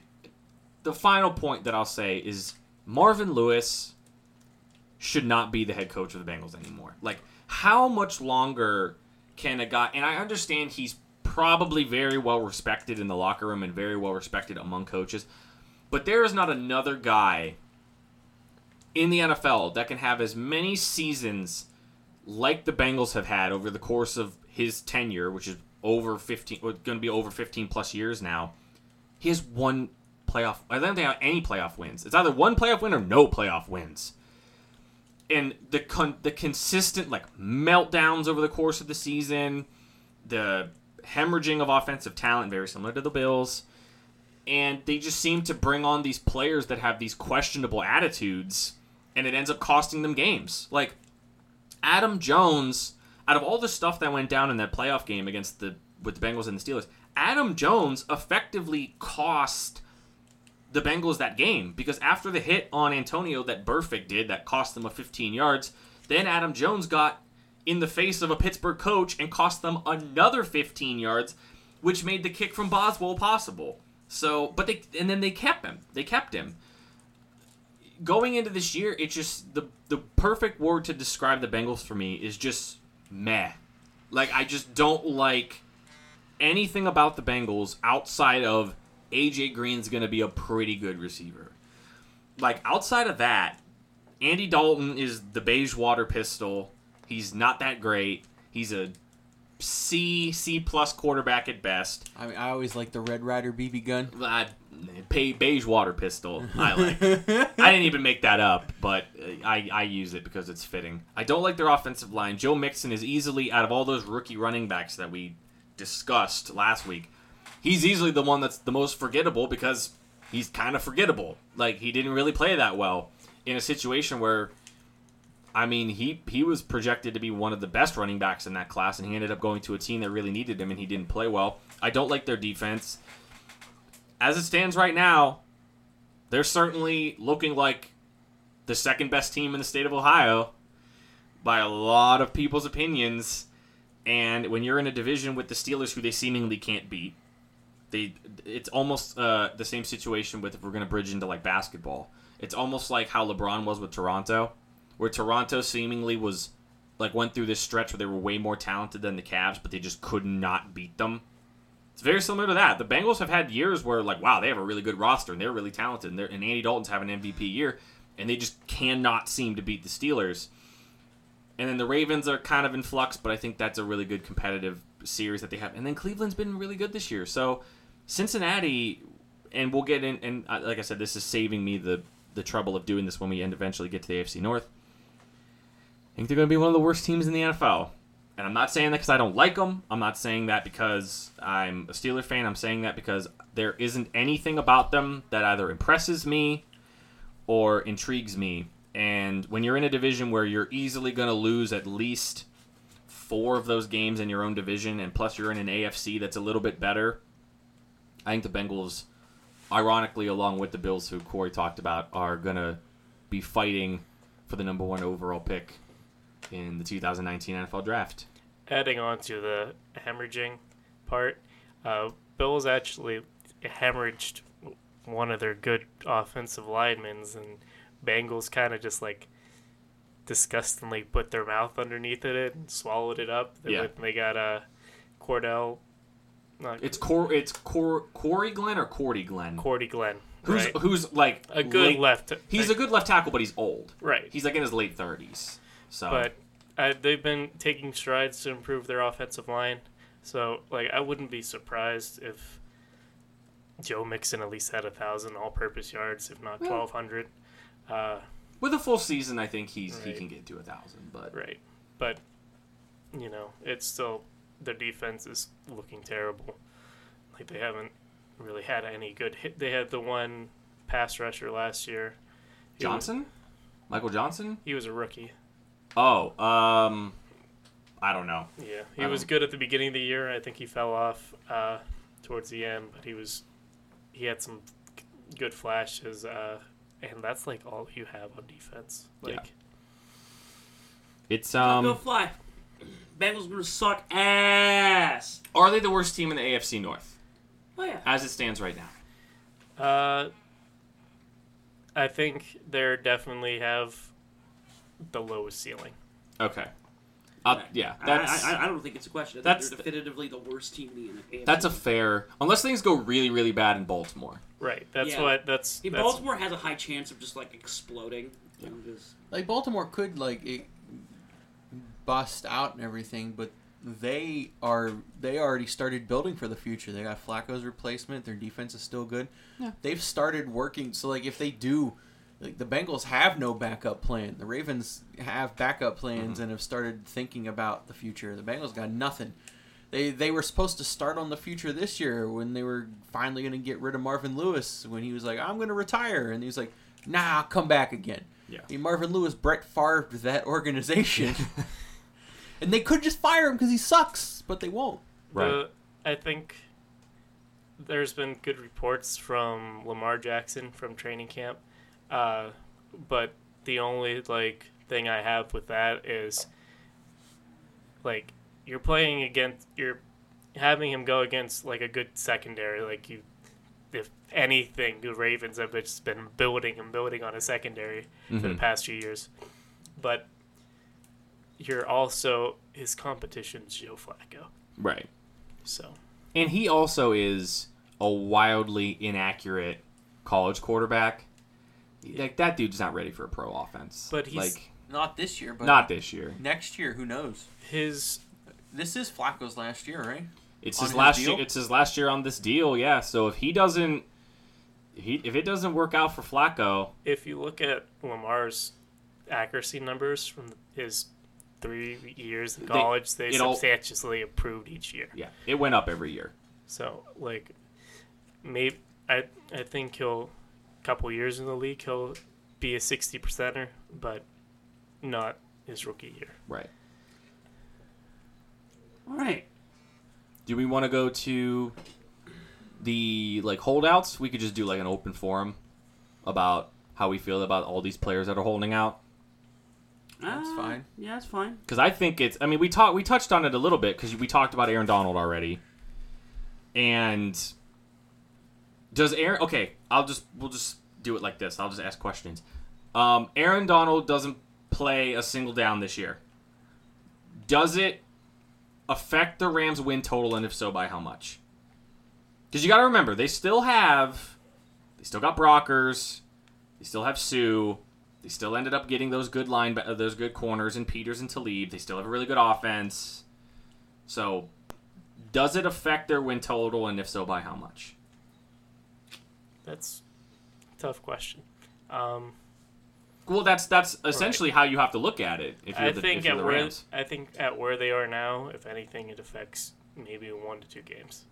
the final point that I'll say is Marvin Lewis should not be the head coach of the Bengals anymore. Like, how much longer can a guy... And I understand he's probably very well respected in the locker room and very well respected among coaches, but there is not another guy in the N F L that can have as many seasons like the Bengals have had over the course of his tenure, which is over fifteen, going to be over fifteen plus years now. He has one playoff. I don't think they have any playoff wins. It's either one playoff win or no playoff wins. And the con- the consistent like meltdowns over the course of the season, the hemorrhaging of offensive talent, very similar to the Bills, and they just seem to bring on these players that have these questionable attitudes, and it ends up costing them games. Like Adam Jones, out of all the stuff that went down in that playoff game against the with the Bengals and the Steelers, Adam Jones effectively cost the Bengals that game, because after the hit on Antonio that Burfict did that cost them a fifteen yards, then Adam Jones got in the face of a Pittsburgh coach and cost them another fifteen yards, which made the kick from Boswell possible. So, but they and then they kept him. They kept him. Going into this year, it's just the the perfect word to describe the Bengals for me is just meh. Like, I just don't like anything about the Bengals outside of A J Green's going to be a pretty good receiver. Like, outside of that, Andy Dalton is the Bridgewater pistol. He's not that great. He's a C, C-plus quarterback at best. I mean, I always like the Red Ryder B B gun. I, Bridgewater pistol, I like. I didn't even make that up, but I, I use it because it's fitting. I don't like their offensive line. Joe Mixon is easily, out of all those rookie running backs that we discussed last week, he's easily the one that's the most forgettable because he's kind of forgettable. Like, he didn't really play that well in a situation where, I mean, he, he was projected to be one of the best running backs in that class, and he ended up going to a team that really needed him, and he didn't play well. I don't like their defense. As it stands right now, they're certainly looking like the second best team in the state of Ohio by a lot of people's opinions. And when you're in a division with the Steelers, who they seemingly can't beat, They, it's almost uh, the same situation with, if we're going to bridge into like basketball, it's almost like how LeBron was with Toronto, where Toronto seemingly was like went through this stretch where they were way more talented than the Cavs, but they just could not beat them. It's very similar to that. The Bengals have had years where like, wow, they have a really good roster and they're really talented, and, they're, and Andy Dalton's having an M V P year, and they just cannot seem to beat the Steelers. And then the Ravens are kind of in flux, but I think that's a really good competitive series that they have. And then Cleveland's been really good this year, so. Cincinnati, and we'll get in, and like I said, this is saving me the, the trouble of doing this when we end eventually get to the A F C North. I think they're going to be one of the worst teams in the N F L. And I'm not saying that because I don't like them. I'm not saying that because I'm a Steelers fan. I'm saying that because there isn't anything about them that either impresses me or intrigues me. And when you're in a division where you're easily going to lose at least four of those games in your own division, and plus you're in an A F C that's a little bit better, I think the Bengals, ironically, along with the Bills, who Corey talked about, are going to be fighting for the number one overall pick in the two thousand nineteen N F L Draft. Adding on to the hemorrhaging part, uh, Bills actually hemorrhaged one of their good offensive linemen, and Bengals kind of just like disgustingly put their mouth underneath it and swallowed it up. They, yeah. They got uh, Cordell. Not it's Cor. It's Cor. Corey Glenn or Cordy Glenn. Cordy Glenn. Who's right. who's like a good late, left. T- he's like, a good left tackle, but he's old. Right. He's like in his late thirties. So, but uh, they've been taking strides to improve their offensive line. So, like, I wouldn't be surprised if Joe Mixon at least had a thousand all-purpose yards, if not twelve hundred. Uh, With a full season, I think he's right. he can get to a thousand. But right, but you know, it's still. Their defense is looking terrible. Like, they haven't really had any good hit. They had the one pass rusher last year. He Johnson? Was, Michael Johnson? He was a rookie. Oh, um, I don't know. Yeah, he I was don't... good at the beginning of the year. I think he fell off uh, towards the end, but he was he had some good flashes. Uh, and that's, like, all you have on defense. Like, yeah. It's um. Go fly. Bengals are gonna suck ass. Are they the worst team in the A F C North? Oh yeah. As it stands right now. Uh. I think they definitely have the lowest ceiling. Okay. Uh, yeah. That's, I, I, I don't think it's a question. I think that's they're definitively the worst team in the A F C. That's a fair... Unless things go really, really bad in Baltimore. Right. That's yeah. what... That's, yeah, that's Baltimore has a high chance of just, like, exploding. Yeah. Just... Like, Baltimore could, like, it bust out and everything, but they are... They already started building for the future. They got Flacco's replacement. Their defense is still good. Yeah. They've started working. So, like, if they do... Like the Bengals have no backup plan. The Ravens have backup plans mm-hmm. and have started thinking about the future. The Bengals got nothing. They they were supposed to start on the future this year when they were finally going to get rid of Marvin Lewis when he was like, I'm going to retire. And he was like, nah, I'll come back again. Yeah. I mean, Marvin Lewis, Brett Favre that organization. And they could just fire him because he sucks, but they won't. Right. Uh, I think there's been good reports from Lamar Jackson from training camp. Uh, but the only, like, thing I have with that is, like, you're playing against, you're having him go against, like, a good secondary. Like, you, if anything, the Ravens have just been building and building on a secondary mm-hmm. for the past few years. But you're also, his competition's Joe Flacco. Right. So. And he also is a wildly inaccurate college quarterback. Like, that dude's not ready for a pro offense. But he's like, not this year. But not this year. Next year, who knows? His this is Flacco's last year, right? It's his, his last deal? year. It's his last year on this deal. Yeah. So if he doesn't, if, he, if it doesn't work out for Flacco, if you look at Lamar's accuracy numbers from his three years in college, they, they substantially all, improved each year. Yeah, it went up every year. So like, maybe I I think he'll. Couple years in the league, he'll be a sixty percenter, but not his rookie year. Right. All right. Do we want to go to the like holdouts? We could just do like an open forum about how we feel about all these players that are holding out. That's uh, fine. Yeah, that's fine. Because I think it's. I mean, we talked. We touched on it a little bit because we talked about Aaron Donald already, and. Does Aaron... Okay, I'll just... We'll just do it like this. I'll just ask questions. Um, Aaron Donald doesn't play a single down this year. Does it affect the Rams' win total, and if so, by how much? Because you got to remember, they still have... They still got Brockers. They still have Suh. They still ended up getting those good line... Those good corners and Peters and Talib. They still have a really good offense. So, does it affect their win total, and if so, by how much? That's a tough question. Um, well, that's that's essentially right. how you have to look at it. If you're I the, think if you're at the Rams. Where I think at where they are now, if anything, it affects maybe one to two games.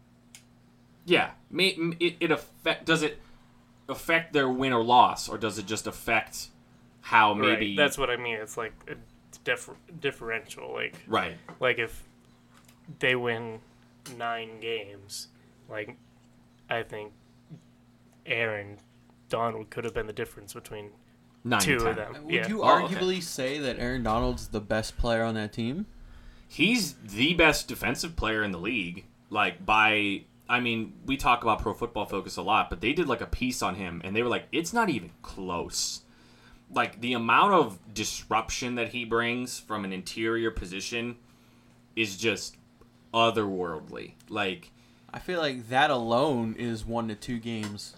Yeah, it it affect does it affect their win or loss, or does it just affect how maybe? Right. That's what I mean. It's like a differ, differential, like right, like if they win nine games, like I think. Aaron Donald could have been the difference between Nine two ten. of them. Would yeah. you arguably oh, okay. say that Aaron Donald's the best player on that team? He's the best defensive player in the league. Like, by... I mean, we talk about Pro Football Focus a lot, but they did, like, a piece on him, and they were like, it's not even close. Like, the amount of disruption that he brings from an interior position is just otherworldly. Like... I feel like that alone is one to two games.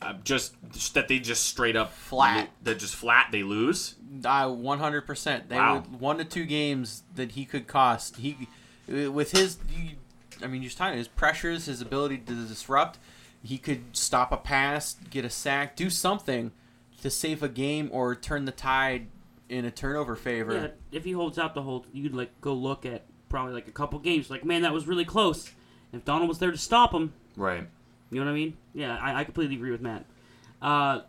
Uh, just, just that they just straight up flat. Lo- they're just flat. They lose. I one hundred percent. They wow. would, one to two games that he could cost. He with his, he, I mean, just time his pressures, his ability to disrupt. He could stop a pass, get a sack, do something to save a game or turn the tide in a turnover favor. Yeah, if he holds out the whole, you'd like go look at probably like a couple games. Like, man, that was really close. If Donald was there to stop him, right. You know what I mean? Yeah, I, I completely agree with Matt. Uh,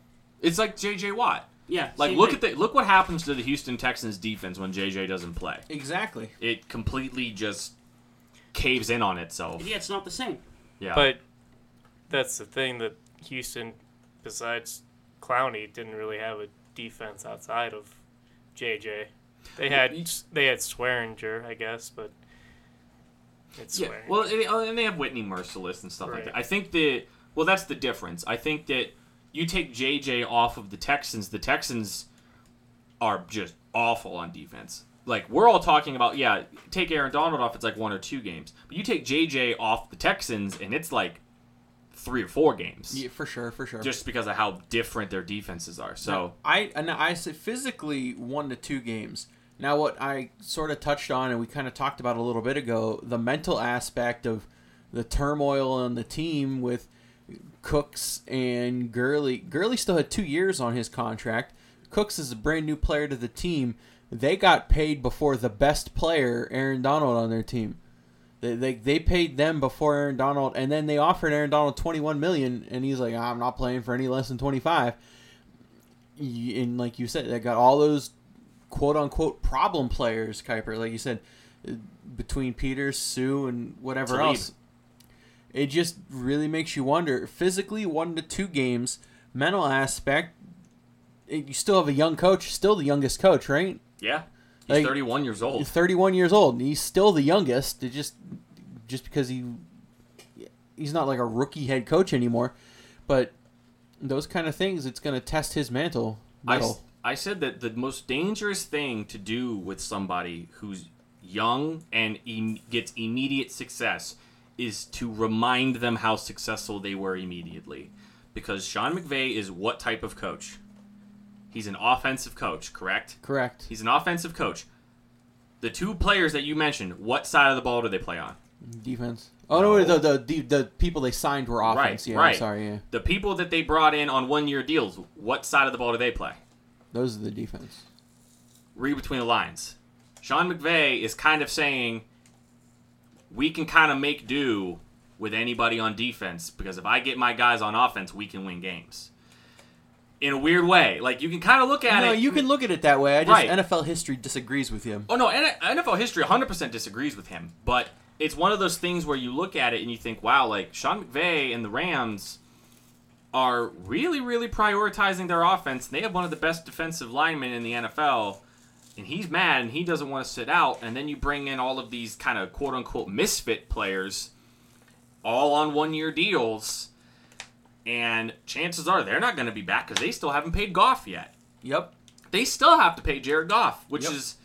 it's like J J Watt. Yeah. Like look thing. at the look what happens to the Houston Texans defense when J J doesn't play. Exactly. It completely just caves in on itself. Yeah, it's not the same. Yeah. But that's the thing that Houston, besides Clowney, didn't really have a defense outside of J J. They had they had Swearinger, I guess, but it's yeah. Swearinger. Well, and they have Whitney Mercilus and stuff right. like that. I think that well, that's the difference. I think that you take J J off of the Texans. The Texans are just awful on defense. Like, we're all talking about, yeah, take Aaron Donald off, it's like one or two games. But you take J J off the Texans, and it's like three or four games. Yeah, for sure, for sure. Just because of how different their defenses are. So now, I and I say physically one to two games. Now, what I sort of touched on, and we kind of talked about a little bit ago, the mental aspect of the turmoil on the team with Cooks and Gurley. Gurley still had two years on his contract. Cooks is a brand new player to the team. They got paid before the best player, Aaron Donald, on their team. They, they they paid them before Aaron Donald, and then they offered Aaron Donald twenty-one million dollars, and he's like, I'm not playing for any less than twenty-five. And like you said, they got all those quote-unquote problem players, Kuiper, like you said, between Peters, Sue, and whatever Talib. else. It just really makes you wonder. Physically, one to two games. Mental aspect, it, you still have a young coach, still the youngest coach, right? Yeah, he's like, thirty-one years old. He's thirty-one years old, and he's still the youngest. It just, just because he, he's not like a rookie head coach anymore, but those kind of things, it's going to test his mantle. I, I said that the most dangerous thing to do with somebody who's young and em- gets immediate success is to remind them how successful they were immediately, because Sean McVay is what type of coach? He's an offensive coach, correct? Correct. He's an offensive coach. The two players that you mentioned, what side of the ball do they play on? Defense. Oh, no, no the, the the people they signed were offense. Right, yeah, right. I'm sorry, yeah. The people that they brought in on one-year deals, what side of the ball do they play? Those are the defense. Read between the lines. Sean McVay is kind of saying, we can kind of make do with anybody on defense, because if I get my guys on offense, we can win games. In a weird way. Like, you can kind of look at no, it. No, you can look at it that way. I just right. N F L history disagrees with him. Oh, no, N F L history one hundred percent disagrees with him. But it's one of those things where you look at it and you think, wow, like, Sean McVay and the Rams are really, really prioritizing their offense. They have one of the best defensive linemen in the N F L, and he's mad, and he doesn't want to sit out. And then you bring in all of these kind of quote-unquote misfit players all on one-year deals, and chances are they're not going to be back because they still haven't paid Goff yet. Yep. They still have to pay Jared Goff, which yep. is,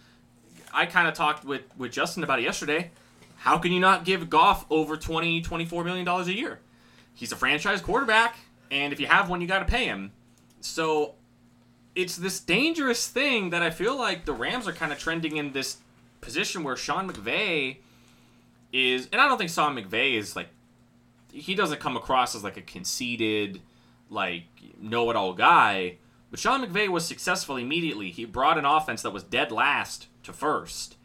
I kind of talked with, with Justin about it yesterday. How can you not give Goff over twenty, twenty-four million dollars a year? He's a franchise quarterback, and if you have one, you got to pay him. So it's this dangerous thing that I feel like the Rams are kind of trending in this position where Sean McVay is, and I don't think Sean McVay is like, he doesn't come across as like a conceited, like, know-it-all guy. But Sean McVay was successful immediately. He brought an offense that was dead last to first.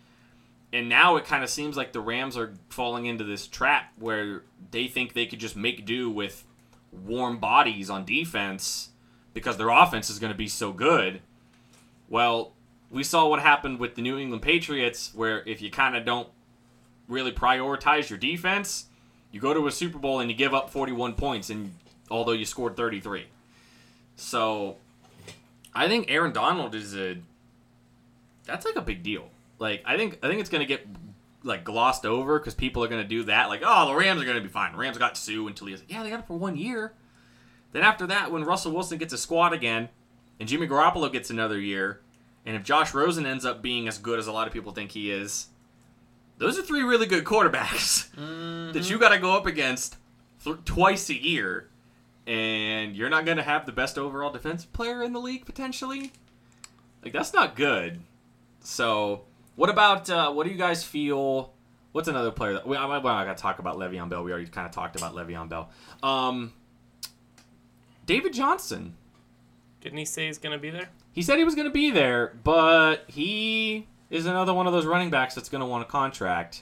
And now it kind of seems like the Rams are falling into this trap where they think they could just make do with warm bodies on defense because their offense is going to be so good. Well, we saw what happened with the New England Patriots, where if you kind of don't really prioritize your defense, you go to a Super Bowl and you give up forty-one points, and although you scored thirty-three. So I think Aaron Donald is a that's like a big deal. Like I think I think it's going to get like glossed over because people are going to do that. Like, oh, the Rams are going to be fine. The Rams got Sue until he was like, yeah, they got it for one year. Then after that, when Russell Wilson gets a squad again, and Jimmy Garoppolo gets another year, and if Josh Rosen ends up being as good as a lot of people think he is, those are three really good quarterbacks mm-hmm. that you got to go up against th- twice a year, and you're not going to have the best overall defensive player in the league potentially. Like, that's not good. So, what about uh, what do you guys feel? What's another player that we? I, I, I got to talk about Le'Veon Bell. We already kind of talked about Le'Veon Bell. Um, David Johnson. Didn't he say he's going to be there? He said he was going to be there, but he is another one of those running backs that's going to want a contract.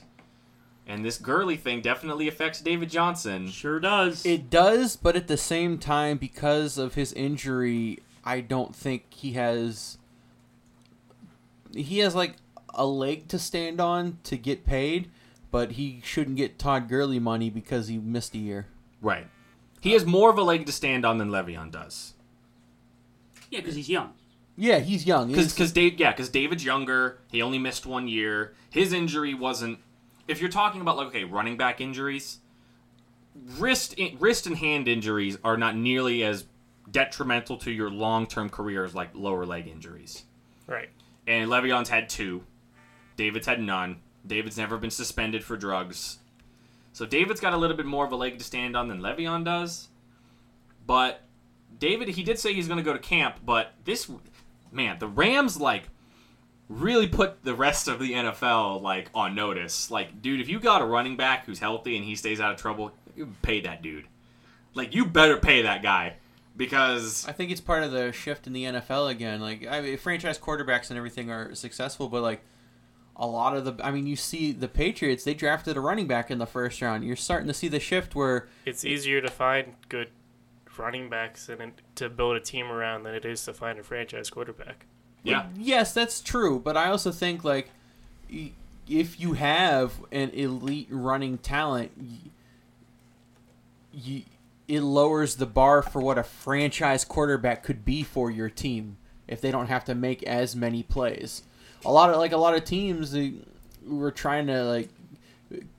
And this Gurley thing definitely affects David Johnson. Sure does. It does, but at the same time, because of his injury, I don't think he has... He has, like, a leg to stand on to get paid, but he shouldn't get Todd Gurley money because he missed a year. Right. He has more of a leg to stand on than Le'Veon does. Yeah, because he's young. Yeah, he's young. Because because Dave, yeah, because David's younger. He only missed one year. His injury wasn't. If you're talking about like okay, running back injuries, wrist in, wrist and hand injuries are not nearly as detrimental to your long term career as like lower leg injuries. Right. And Le'Veon's had two. David's had none. David's never been suspended for drugs. So David's got a little bit more of a leg to stand on than Le'Veon does. But David, he did say he's going to go to camp, but this, man, the Rams, like, really put the rest of the N F L, like, on notice. Like, dude, if you got a running back who's healthy and he stays out of trouble, you pay that dude. Like, you better pay that guy. Because I think it's part of the shift in the N F L again. Like, I mean, franchise quarterbacks and everything are successful, but, like, a lot of the, I mean, you see the Patriots, they drafted a running back in the first round. You're starting to see the shift where it's easier to find good running backs and to build a team around than it is to find a franchise quarterback. Yeah. Yes, that's true. But I also think, like, if you have an elite running talent, you, it lowers the bar for what a franchise quarterback could be for your team if they don't have to make as many plays. A lot of like a lot of teams they were trying to like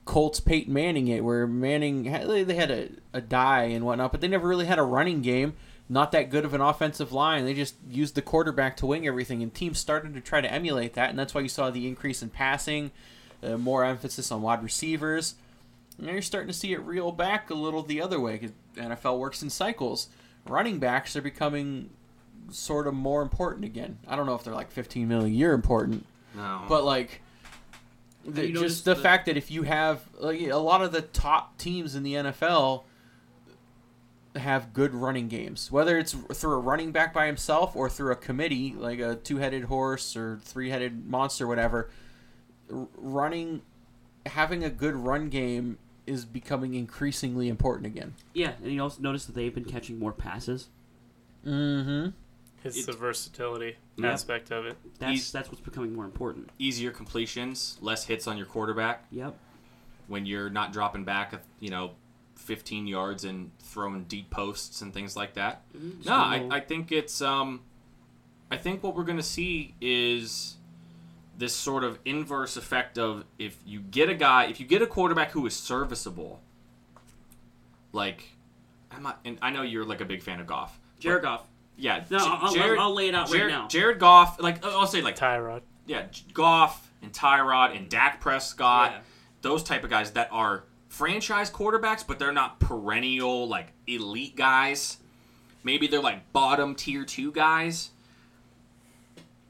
Colts Peyton Manning it where Manning they had a, a die and whatnot, but they never really had a running game. Not that good of an offensive line. They just used the quarterback to wing everything, and teams started to try to emulate that, and that's why you saw the increase in passing, uh, more emphasis on wide receivers. And now you're starting to see it reel back a little the other way because N F L works in cycles. Running backs are becoming sort of more important again. I don't know if they're like fifteen million a year important. No. But like the, just the, the fact that if you have like a lot of the top teams in the N F L have good running games, whether it's through a running back by himself or through a committee, like a two-headed horse or three-headed monster, whatever, running, having a good run game is becoming increasingly important again. Yeah. And you also notice that they've been catching more passes. Mm-hmm. It's, it's the versatility yeah. aspect of it. That's Eas- that's what's becoming more important. Easier completions, less hits on your quarterback. Yep. When you're not dropping back, you know, fifteen yards and throwing deep posts and things like that. Mm-hmm. No, so, I, I think it's um, I think what we're gonna see is this sort of inverse effect of if you get a guy, if you get a quarterback who is serviceable, like I'm not, and I know you're like a big fan of Goff. Jared Goff. Yeah, no, I'll, Jared, I'll lay it out Jared, right now. Jared Goff, like I'll say, like Tyrod. Yeah, Goff and Tyrod and Dak Prescott, yeah. Those type of guys that are franchise quarterbacks, but they're not perennial like elite guys. Maybe they're like bottom tier two guys.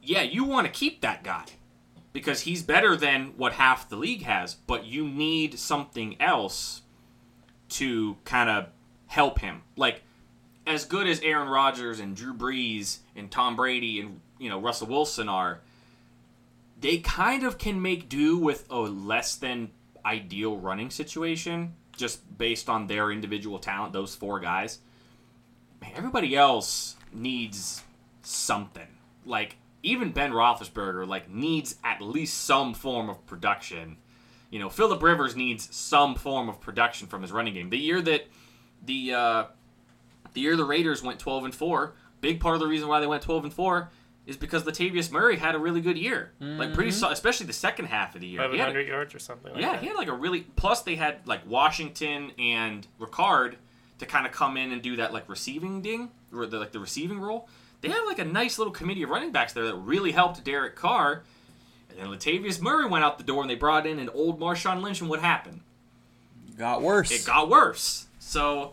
Yeah, you want to keep that guy because he's better than what half the league has, but you need something else to kind of help him, like. As good as Aaron Rodgers and Drew Brees and Tom Brady and, you know, Russell Wilson are, they kind of can make do with a less than ideal running situation just based on their individual talent, those four guys. Man, everybody else needs something. Like, even Ben Roethlisberger, like, needs at least some form of production. You know, Phillip Rivers needs some form of production from his running game. The year that the... Uh, The year the Raiders went twelve and four, big part of the reason why they went twelve and four is because Latavius Murray had a really good year. Mm-hmm. Like pretty so, especially the second half of the year. eleven hundred yards or something like yeah, that. Yeah, he had like a really plus they had like Washington and Ricard to kind of come in and do that like receiving ding or the, like the receiving role. They had like a nice little committee of running backs there that really helped Derek Carr. And then Latavius Murray went out the door and they brought in an old Marshawn Lynch, and what happened? It got worse. It got worse. So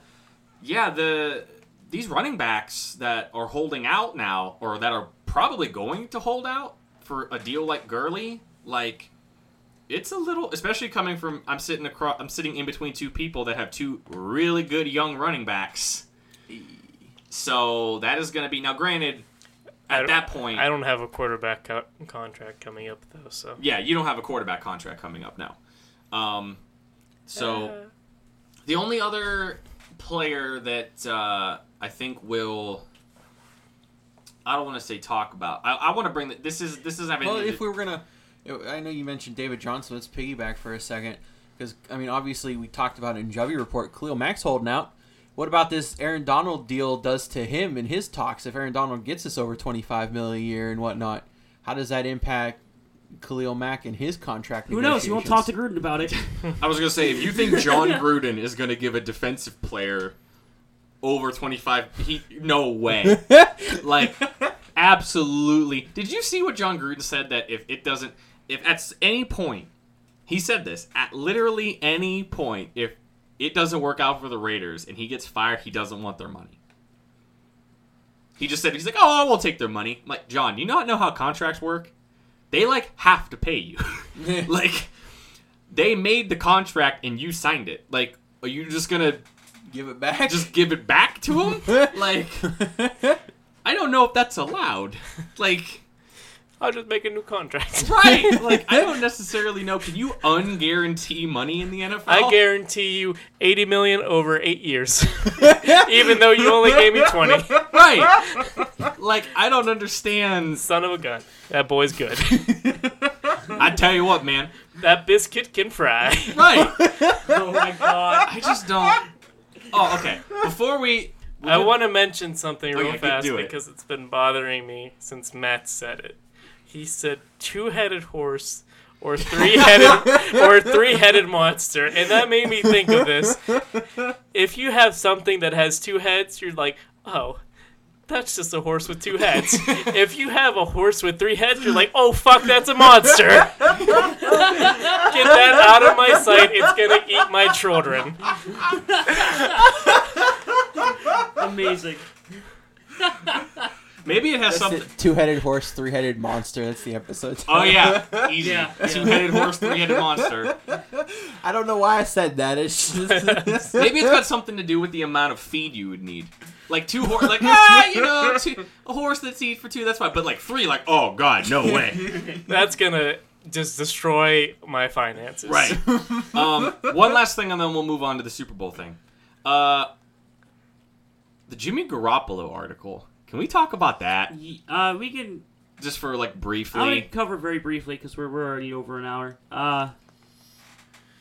yeah, the these running backs that are holding out now, or that are probably going to hold out for a deal like Gurley, like it's a little, especially coming from I'm sitting across, I'm sitting in between two people that have two really good young running backs. So that is going to be now. Granted, at that point, I don't have a quarterback co- contract coming up though. So yeah, you don't have a quarterback contract coming up now. Um, so uh. the only other player that uh, I think will, I don't want to say talk about. I, I want to bring the, this is this doesn't have anything. Well, if to, we were gonna, I know you mentioned David Johnson. Let's piggyback for a second because I mean, obviously we talked about it in Jubby Report. Khalil Mack's holding out. what about this Aaron Donald deal does to him and his talks? If Aaron Donald gets this over twenty-five million dollars a year and whatnot, how does that impact Khalil Mack and his contract? Who knows? You won't talk to Gruden about it. I was going to say, if you think John Gruden is going to give a defensive player over twenty-five, he no way. Like, absolutely. Did you see what John Gruden said? That if it doesn't, if at any point, he said this, at literally any point, if it doesn't work out for the Raiders and he gets fired, he doesn't want their money. He just said, he's like, oh, I won't take their money. I'm like, John, do you not know how contracts work? They, like, have to pay you. Like, they made the contract and you signed it. Like, are you just going to give it back? Just give it back to him? Like, I don't know if that's allowed. Like, I'll just make a new contract. Right. Like, I don't necessarily know. Can you unguarantee money in the N F L? I guarantee you eighty million dollars over eight years. Even though you only gave me twenty. Right. Like, I don't understand. Son of a gun. That boy's good. I tell you what, man. That biscuit can fry. Right. Oh, my God. I just don't. Oh, okay. Before we... I did... want to mention something real oh, yeah, fast do it. because it's been bothering me since Matt said it. He said two-headed horse or three-headed or three-headed monster, and that made me think of this. If you have something that has two heads, you're like, oh, that's just a horse with two heads. If you have a horse with three heads, you're like, oh, fuck, that's a monster. Get that out of my sight. It's going to eat my children. Amazing. Maybe it has That's something. It. Two-headed horse, three-headed monster. That's the episode title. Oh, yeah. Easy. Yeah. Two-headed horse, three-headed monster. I don't know why I said that. It's just... Maybe it's got something to do with the amount of feed you would need. Like, two horse, like, ah, you know, two, a horse that's eat for two, that's fine. But, like, three, like, oh, God, no way. That's going to just destroy my finances. Right. Um, one last thing, and then we'll move on to the Super Bowl thing. Uh, the Jimmy Garoppolo article. Can we talk about that? Uh, we can... Just for, like, briefly? I would cover very briefly, because we're, we're already over an hour. Uh,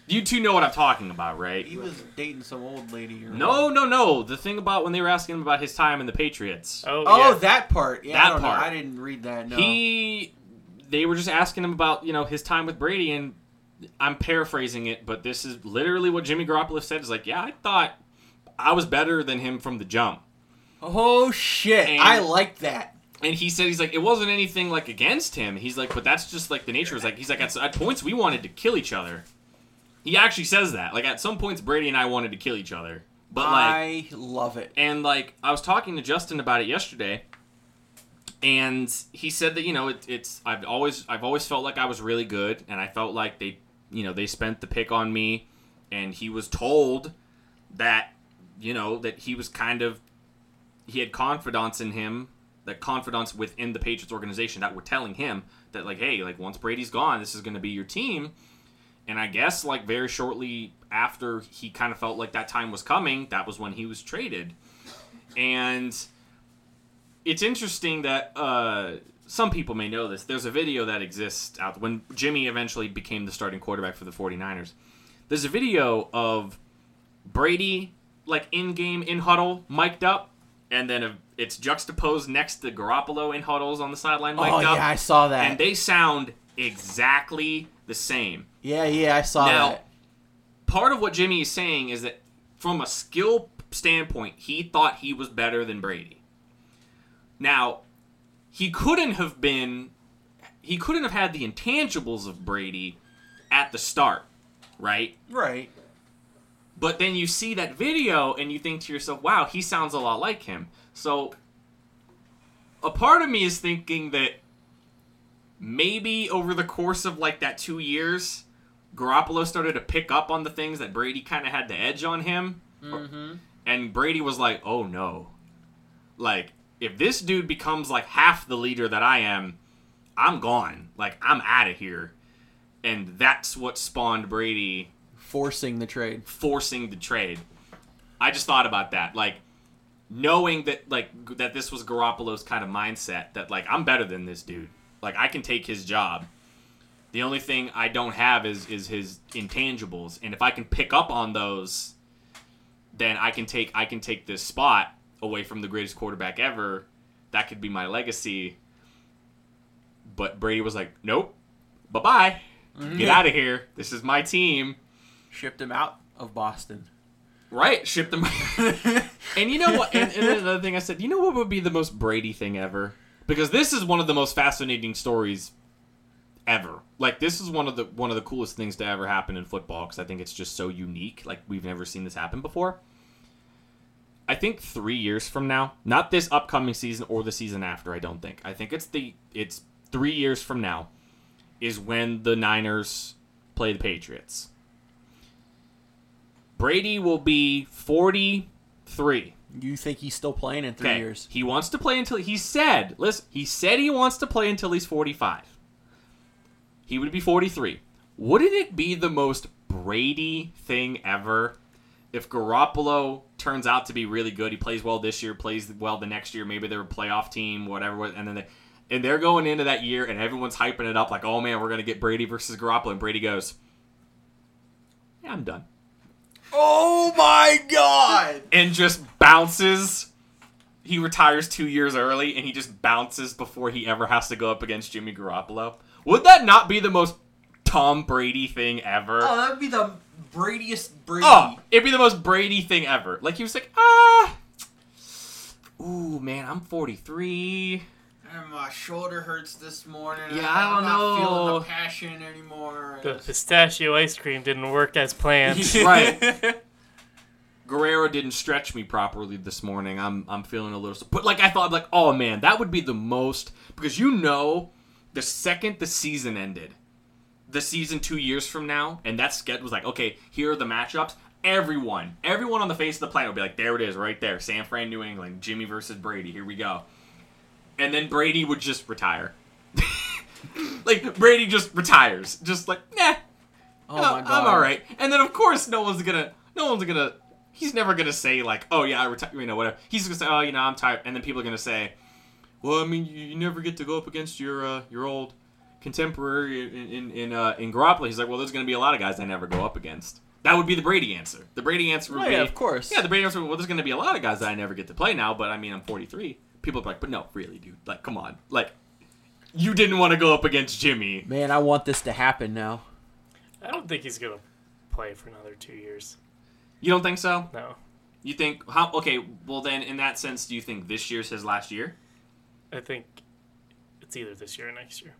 you two know what I'm talking about, right? He was dating some old lady. Or no, what? no, no. The thing about when they were asking him about his time in the Patriots. Oh, oh yeah. that part. Yeah, that I don't part. Know. I didn't read that, no. He... They were just asking him about, you know, his time with Brady, and I'm paraphrasing it, but this is literally what Jimmy Garoppolo said. Is like, yeah, I thought I was better than him from the jump. Oh, shit. And, I like that. And he said, he's like, it wasn't anything, like, against him. He's like, but that's just, like, the nature. Is like, he's like, at, at points we wanted to kill each other. He actually says that. Like, at some points, Brady and I wanted to kill each other. But like, I love it. And, like, I was talking to Justin about it yesterday. And he said that, you know, it, it's, I've always, I've always felt like I was really good. And I felt like they, you know, they spent the pick on me. And he was told that, you know, that he was kind of, he had confidants in him, that confidants within the Patriots organization that were telling him that, like, hey, like, once Brady's gone, this is going to be your team. And I guess, like, very shortly after he kind of felt like that time was coming, that was when he was traded. And it's interesting that uh, some people may know this. There's a video that exists out when Jimmy eventually became the starting quarterback for the forty-niners. There's a video of Brady, like, in-game, in-huddle, mic'd up. And then it's juxtaposed next to Garoppolo in huddles on the sideline. Oh, yeah, up, I saw that. And they sound exactly the same. Yeah, yeah, I saw now, that. Now, part of what Jimmy is saying is that from a skill standpoint, he thought he was better than Brady. Now, he couldn't have been... He couldn't have had the intangibles of Brady at the start, right? Right. But then you see that video and you think to yourself, wow, he sounds a lot like him. So a part of me is thinking that maybe over the course of like that two years, Garoppolo started to pick up on the things that Brady kind of had the edge on him. Mm-hmm. And Brady was like, oh no. Like, if this dude becomes like half the leader that I am, I'm gone. Like, I'm out of here. And that's what spawned Brady... Forcing the trade. Forcing the trade. I just thought about that. Like, knowing that like that this was Garoppolo's kind of mindset, that, like, I'm better than this dude. Like, I can take his job. The only thing I don't have is, is his intangibles. And if I can pick up on those, then I can take I can take this spot away from the greatest quarterback ever. That could be my legacy. But Brady was like, nope, bye-bye. Mm-hmm. Get out of here. This is my team. Shipped him out of Boston. Right, shipped him out. And you know what? And, and another thing I said, you know what would be the most Brady thing ever? Because this is one of the most fascinating stories ever. Like, this is one of the one of the coolest things to ever happen in football, because I think it's just so unique. Like, we've never seen this happen before. I think three years from now, not this upcoming season or the season after, I don't think. I think it's the it's three years from now is when the Niners play the Patriots. Brady will be forty-three. You think he's still playing in three okay. years? He wants to play until he said, listen, he said he wants to play until he's forty-five. He would be forty-three. Wouldn't it be the most Brady thing ever? If Garoppolo turns out to be really good, he plays well this year, plays well the next year, maybe they're a playoff team, whatever, and then they, and they're going into that year, and everyone's hyping it up like, oh, man, we're going to get Brady versus Garoppolo, and Brady goes, yeah, I'm done. Oh, my God! And just bounces. He retires two years early, and he just bounces before he ever has to go up against Jimmy Garoppolo. Would that not be the most Tom Brady thing ever? Oh, that would be the... Bradyest Brady. Oh, it'd be the most Brady thing ever. Like, he was like, ah, ooh, man, I'm forty-three. And my shoulder hurts this morning. Yeah, I, I don't know. I'm not feeling the passion anymore. The pistachio ice cream didn't work as planned. Right. Guerrero didn't stretch me properly this morning. I'm I'm feeling a little... But, like, I thought, like, oh, man, that would be the most... Because you know the second the season ended, the season two years from now, and that schedule was like, okay, here are the matchups. Everyone, everyone on the face of the planet would be like, there it is, right there. San Fran, New England, Jimmy versus Brady. Here we go. And then Brady would just retire. Like, Brady just retires, just like, nah. Oh no, my God. I'm all right. And then of course, no one's gonna, no one's gonna. He's never gonna say like, oh yeah, I retire. You know, whatever. He's gonna say, oh, you know, I'm tired. And then people are gonna say, well, I mean, you, you never get to go up against your uh, your old contemporary in in in, uh, in Garoppolo. He's like, well, there's going to be a lot of guys I never go up against. That would be the Brady answer. The Brady answer would oh, be, yeah, of course. Yeah, the Brady answer would be, well, there's going to be a lot of guys that I never get to play now, but I mean, I'm forty-three. People are like, but no, really, dude. Like, come on. Like, you didn't want to go up against Jimmy. Man, I want this to happen now. I don't think he's going to play for another two years. You don't think so? No. You think, how? Okay, well then, in that sense, do you think this year's his last year? I think it's either this year or next year.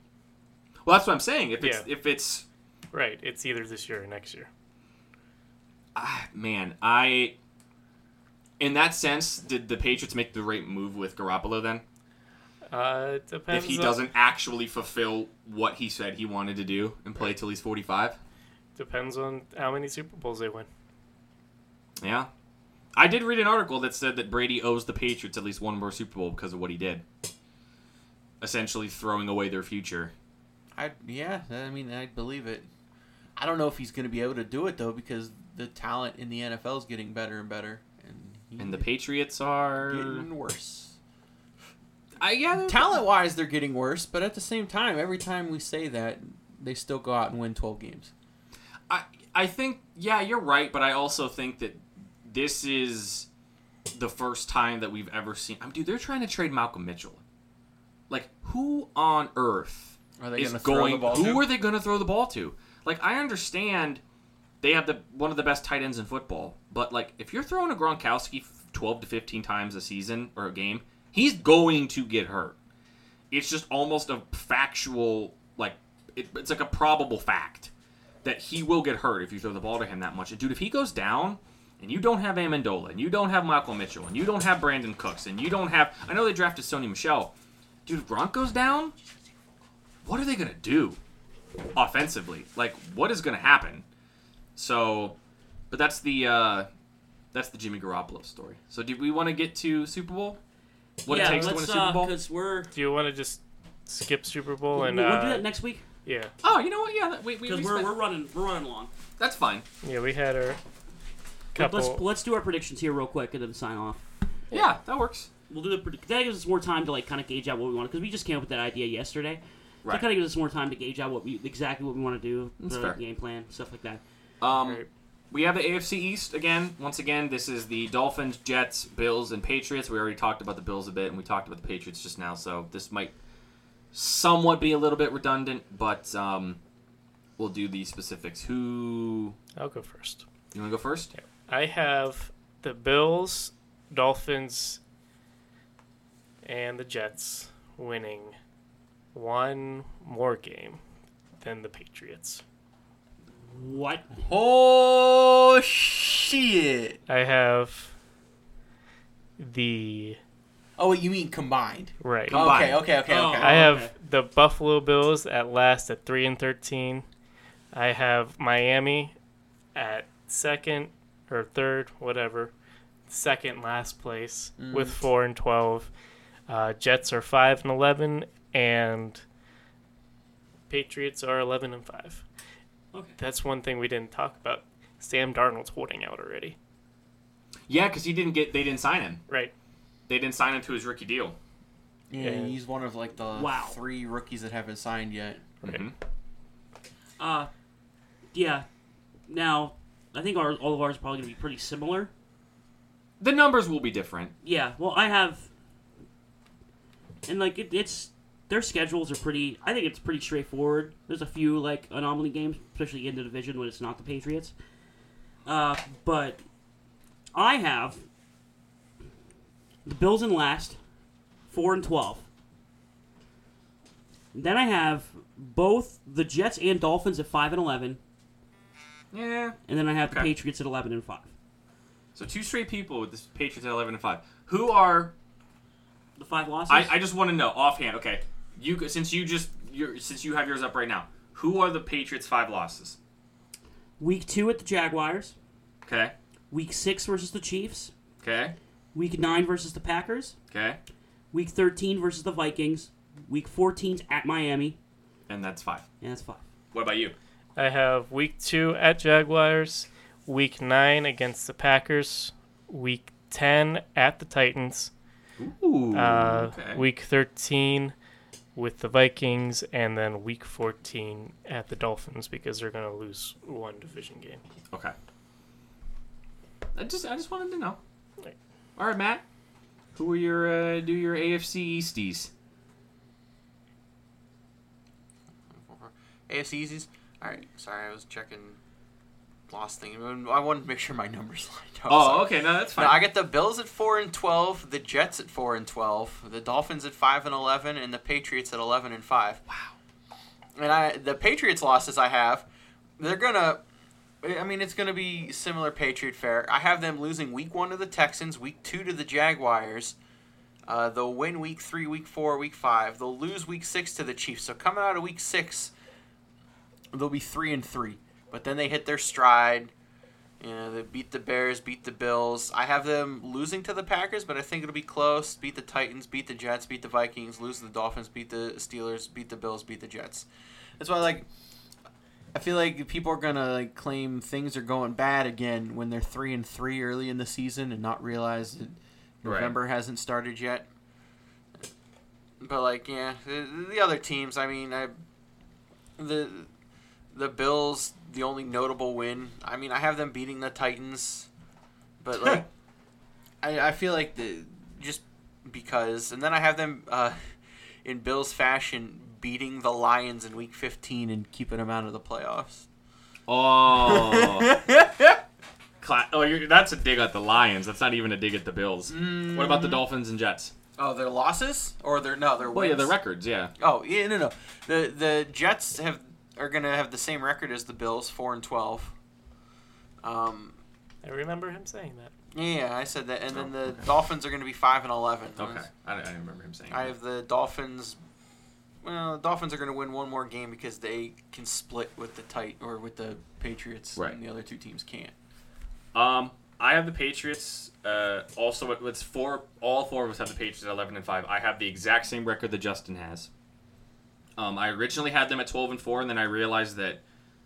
Well, that's what I'm saying. If it's yeah. if it's right, it's either this year or next year. Ah, man, I in that sense, did the Patriots make the right move with Garoppolo then? Uh, it depends. If he on... doesn't actually fulfill what he said he wanted to do and play right. till he's forty-five, depends on how many Super Bowls they win. Yeah, I did read an article that said that Brady owes the Patriots at least one more Super Bowl because of what he did, essentially throwing away their future. I, yeah, I mean, I believe it. I don't know if he's going to be able to do it, though, because the talent in the N F L is getting better and better. And, and the Patriots are... getting worse. I yeah, talent-wise, they're getting worse, but at the same time, every time we say that, they still go out and win twelve games. I, I think, yeah, you're right, but I also think that this is the first time that we've ever seen... I mean, dude, they're trying to trade Malcolm Mitchell. Like, who on earth... Are they is gonna going, throw the ball who to? Are they going to throw the ball to? Like, I understand they have the one of the best tight ends in football, but, like, if you're throwing a Gronkowski twelve to fifteen times a season or a game, he's going to get hurt. It's just almost a factual, like, it, it's like a probable fact that he will get hurt if you throw the ball to him that much. And, dude, if he goes down and you don't have Amendola and you don't have Michael Mitchell and you don't have Brandon Cooks and you don't have... I know they drafted Sony Michel. Dude, if Gronk goes down... what are they going to do offensively? Like, what is going to happen? So, but that's the uh, that's the Jimmy Garoppolo story. So, do we want to get to Super Bowl? What yeah, it takes to win a Super Bowl? Uh, we're... Do you want to just skip Super Bowl? and We'll, we'll uh, do that next week? Yeah. Oh, you know what? Yeah. Because we, we, we we're, spent... we're, running, we're running long. That's fine. Yeah, we had our couple. Let's, let's do our predictions here real quick and then sign off. Yeah, that works. We'll do the predict- That gives us more time to, like, kind of gauge out what we want. Because we just came up with that idea yesterday. Right. That kind of gives us more time to gauge out what we, exactly what we want to do, the game plan, stuff like that. Um, right. We have the A F C East again. Once again, this is the Dolphins, Jets, Bills, and Patriots. We already talked about the Bills a bit, and we talked about the Patriots just now, so this might somewhat be a little bit redundant, but um, we'll do the specifics. Who? I'll go first. You want to go first? Yeah. I have the Bills, Dolphins, and the Jets winning one more game than the Patriots. What? Oh, shit. I have the... Oh, wait, you mean combined. Right. Combined. Okay, okay, okay, oh, okay. I have okay. the Buffalo Bills at last at three and thirteen. I have Miami at second or third, whatever, second last place mm. with four and twelve. Uh, Jets are five and eleven, and Patriots are eleven and five. Okay. That's one thing we didn't talk about. Sam Darnold's holding out already. Yeah, because he didn't get. They didn't sign him. Right. They didn't sign him to his rookie deal. Yeah, and he's one of like the wow. three rookies that haven't signed yet. Right. Mm-hmm. Uh, yeah. Now, I think our, all of ours are probably going to be pretty similar. The numbers will be different. Yeah. Well, I have, and like it, it's. Their schedules are pretty... I think it's pretty straightforward. There's a few, like, anomaly games, especially in the division when it's not the Patriots. Uh, but I have the Bills in last, four and twelve. Then I have both the Jets and Dolphins at five and eleven. Yeah. And then I have okay. the Patriots at eleven and five. So two straight people with the Patriots at eleven and five. Who are the five losses? I, I just want to know, offhand, okay... You since you just you're, since you have yours up right now, who are the Patriots' five losses? Week two at the Jaguars. Okay. Week six versus the Chiefs. Okay. Week nine versus the Packers. Okay. Week thirteen versus the Vikings. Week fourteen at Miami. And that's five. And that's five. What about you? I have week two at Jaguars. Week nine against the Packers. Week ten at the Titans. Ooh. Uh, okay. Week thirteen. With the Vikings, and then week fourteen at the Dolphins because they're going to lose one division game. Okay. I just I just wanted to know. All right, All right Matt, who are your uh, do your A F C Easties? A F C Easties. All right. Sorry, I was checking lost thing. I wanted to make sure my numbers lined up. Oh, so. Okay. No, that's fine. No, I got the Bills at four and twelve, the Jets at four and twelve, the Dolphins at five and eleven, and the Patriots at eleven and five. Wow. And I the Patriots losses I have, they're gonna. I mean, it's gonna be similar Patriot fare. I have them losing week one to the Texans, week two to the Jaguars. Uh, they'll win week three, week four, week five. They'll lose week six to the Chiefs. So coming out of week six, they'll be three and three. But then they hit their stride. You know, they beat the Bears, beat the Bills. I have them losing to the Packers, but I think it'll be close. Beat the Titans, beat the Jets, beat the Vikings, lose to the Dolphins, beat the Steelers, beat the Bills, beat the Jets. That's why, like, I feel like people are gonna like claim things are going bad again when they're three and three early in the season and not realize that November right. hasn't started yet. But like, yeah, the other teams. I mean, I the. The Bills, the only notable win. I mean, I have them beating the Titans, but like, I, I feel like the just because, and then I have them uh, in Bills fashion beating the Lions in Week fifteen and keeping them out of the playoffs. Oh, Cla- oh, you're, that's a dig at the Lions. That's not even a dig at the Bills. Mm-hmm. What about the Dolphins and Jets? Oh, their losses or their no, their wins. Well, yeah, their records. Yeah. Oh, yeah, no, no. The the Jets have. Are gonna have the same record as the Bills, four and twelve. Um, I remember him saying that. Yeah, I said that, and oh, then the okay. Dolphins are gonna be five and eleven. Okay, was, I, I remember him saying. I that. have the Dolphins. Well, the Dolphins are gonna win one more game because they can split with the tight or with the Patriots, right. and the other two teams can't. Um, I have the Patriots. Uh, also, it's four. All four of us have the Patriots at eleven and five. I have the exact same record that Justin has. Um, I originally had them at twelve and four, and then I realized that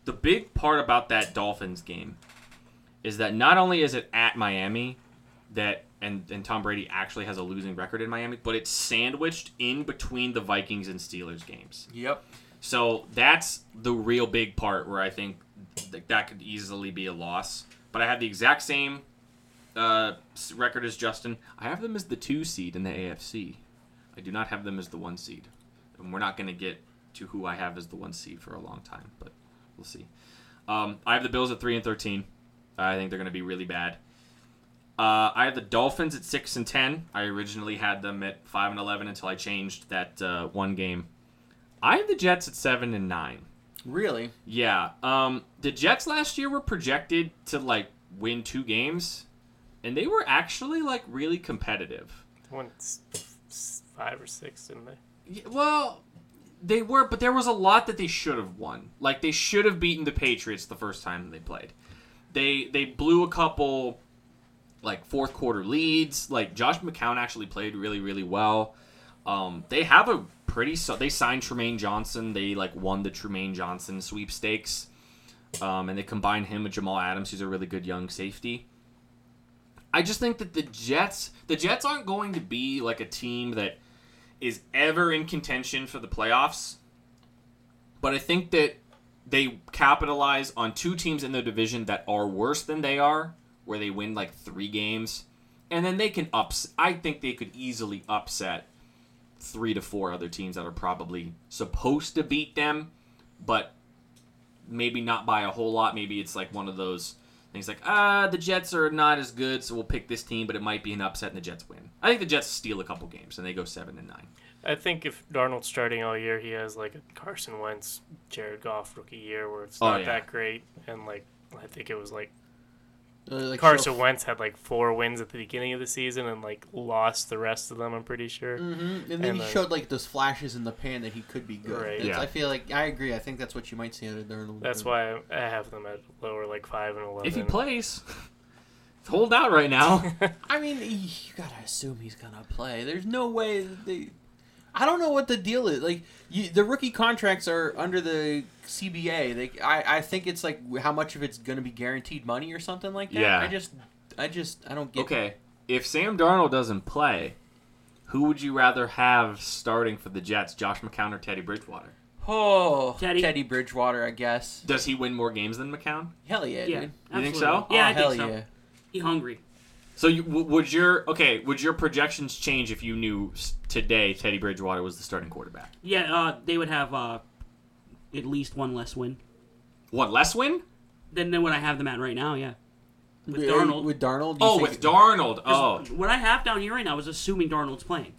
the big part about that Dolphins game is that not only is it at Miami, that and, and Tom Brady actually has a losing record in Miami, but it's sandwiched in between the Vikings and Steelers games. Yep. So that's the real big part where I think Like, that could easily be a loss. But I have the exact same uh, record as Justin. I have them as the two seed in the A F C. I do not have them as the one seed. And we're not going to get to who I have as the one seed for a long time, but we'll see. Um, I have the Bills at three and thirteen. I think they're going to be really bad. Uh, I have the Dolphins at six and ten. I originally had them at five and eleven until I changed that uh, one game. I have the Jets at seven and nine. Really? Yeah. Um, the Jets last year were projected to, like, win two games, and they were actually, like, really competitive. They won five or six, didn't they? Yeah, well, they were, but there was a lot that they should have won. Like, they should have beaten the Patriots the first time they played. They they blew a couple, like, fourth-quarter leads. Like, Josh McCown actually played really, really well. Um, they have a... Pretty so they signed Tremaine Johnson. They like won the Tremaine Johnson sweepstakes, um, and they combined him with Jamal Adams, who's a really good young safety. I just think that the Jets, the Jets aren't going to be like a team that is ever in contention for the playoffs. But I think that they capitalize on two teams in their division that are worse than they are, where they win like three games, and then they can ups. I think they could easily upset three to four other teams that are probably supposed to beat them, but maybe not by a whole lot. Maybe it's like one of those things like, ah, the Jets are not as good, so we'll pick this team, but it might be an upset and the Jets win. I think the Jets steal a couple games, and they go seven and nine. I think if Darnold's starting all year, he has like a Carson Wentz, Jared Goff rookie year where it's not oh, yeah. that great, and like I think it was like, uh, like Carson so- Wentz had like four wins at the beginning of the season and like lost the rest of them, I'm pretty sure. Mm-hmm. And then and he then... showed like those flashes in the pan that he could be good. Right. Yeah. I feel like I agree. I think that's what you might see out of Darnold. That's bit. why I have them at lower, like five and eleven. If he plays, hold out right now. I mean, you gotta assume he's gonna play. There's no way that they. I don't know what the deal is. Like, you, the rookie contracts are under the C B A. They, I, I think it's like how much of it's going to be guaranteed money or something like that. Yeah. I just, I just, I don't get it. Okay, that. If Sam Darnold doesn't play, who would you rather have starting for the Jets, Josh McCown or Teddy Bridgewater? Oh, Teddy, Teddy Bridgewater, I guess. Does he win more games than McCown? Hell yeah, yeah, dude. Absolutely. You think so? Yeah, oh, I hell think so. Yeah. He's hungry. So you, would your okay? Would your projections change if you knew today Teddy Bridgewater was the starting quarterback? Yeah, uh, they would have uh, at least one less win. One less win? Than than what I have them at right now. Yeah, with yeah, Darnold. With Darnold. Oh, with Darnold. Oh, what I have down here right now is assuming Darnold's playing.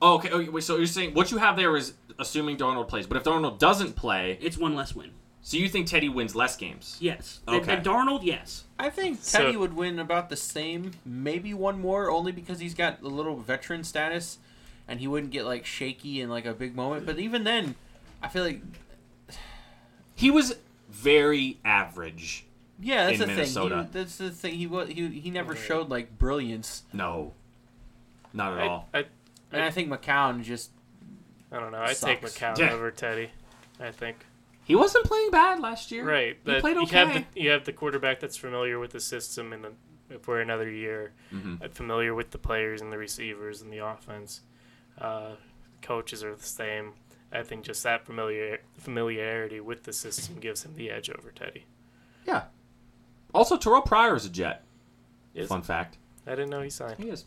Oh, okay. okay. So you're saying what you have there is assuming Darnold plays, but if Darnold doesn't play, it's one less win. So you think Teddy wins less games? Yes. Okay. And Darnold, yes. I think Teddy so, would win about the same, maybe one more, only because he's got a little veteran status, and he wouldn't get like shaky in like a big moment. But even then, I feel like he was very average. Yeah, that's in the Minnesota. thing. He, that's the thing. He was he he never showed like brilliance. No, not at I, all. I, I, and I think McCown just. I don't know. I take McCown yeah. over Teddy. I think. He wasn't playing bad last year. Right. He played okay. You have, the, you have the quarterback that's familiar with the system and the, for another year, mm-hmm. familiar with the players and the receivers and the offense. Uh, coaches are the same. I think just that familiar, familiarity with the system gives him the edge over Teddy. Yeah. Also, Terrell Pryor is a Jet. Is Fun it? fact. I didn't know he signed. He is.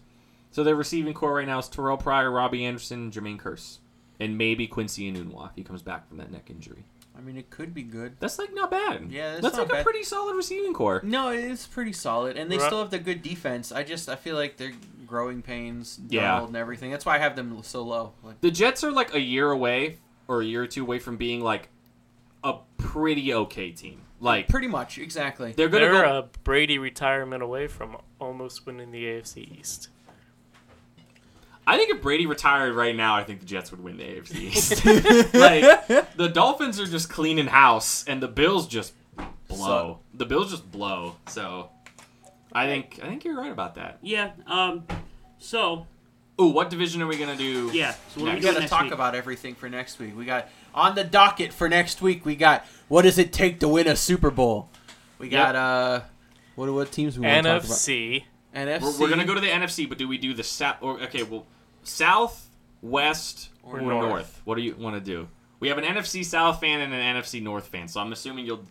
So their receiving core right now is Terrell Pryor, Robbie Anderson, Jermaine Kearse, and maybe Quincy Enunwa if he comes back from that neck injury. I mean, it could be good. That's, like, not bad. Yeah, that's, that's not like, bad. A pretty solid receiving core. No, it's pretty solid, and they right. still have the good defense. I just, I feel like they're growing pains, yeah. and everything. That's why I have them so low. Like, the Jets are, like, a year away, or a year or two away from being, like, a pretty okay team. Like pretty much, exactly. They're, gonna they're go... a Brady retirement away from almost winning the A F C East. I think if Brady retired right now, I think the Jets would win the A F C East. Like, the Dolphins are just cleaning house, and the Bills just blow. So, the Bills just blow. So, I think I think you're right about that. Yeah. Um. So. Ooh, what division are we gonna do? Yeah. So we're gonna talk week? about everything for next week. We got on the docket for next week. We got what does it take to win a Super Bowl? We got yep. uh. What what teams we want to talk about? N F C. N F C. We're, we're gonna go to the N F C, but do we do the South? Or okay, well. South, West, or, or north. north? What do you want to do? We have an N F C South fan and an N F C North fan, so I'm assuming you'll.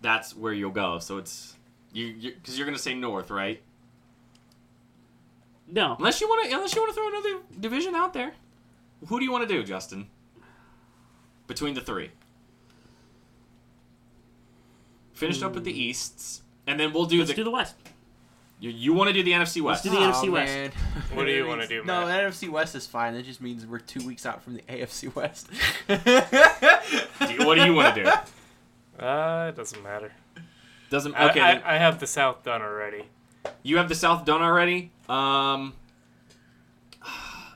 That's where you'll go. So it's you because you, you're gonna say North, right? No, unless you want to, unless you want to throw another division out there. Who do you want to do, Justin? Between the three, finished mm. up with the Easts, and then we'll do Let's the. Let's do the West. You, you want to do the N F C West? Let's do the oh, N F C West. Man. What do you want to do, Matt? No, the N F C West is fine. That just means we're two weeks out from the A F C West. do you, what do you want to do? Uh, it doesn't matter. Doesn't okay. I, I, I have the South done already. You have the South done already. Um,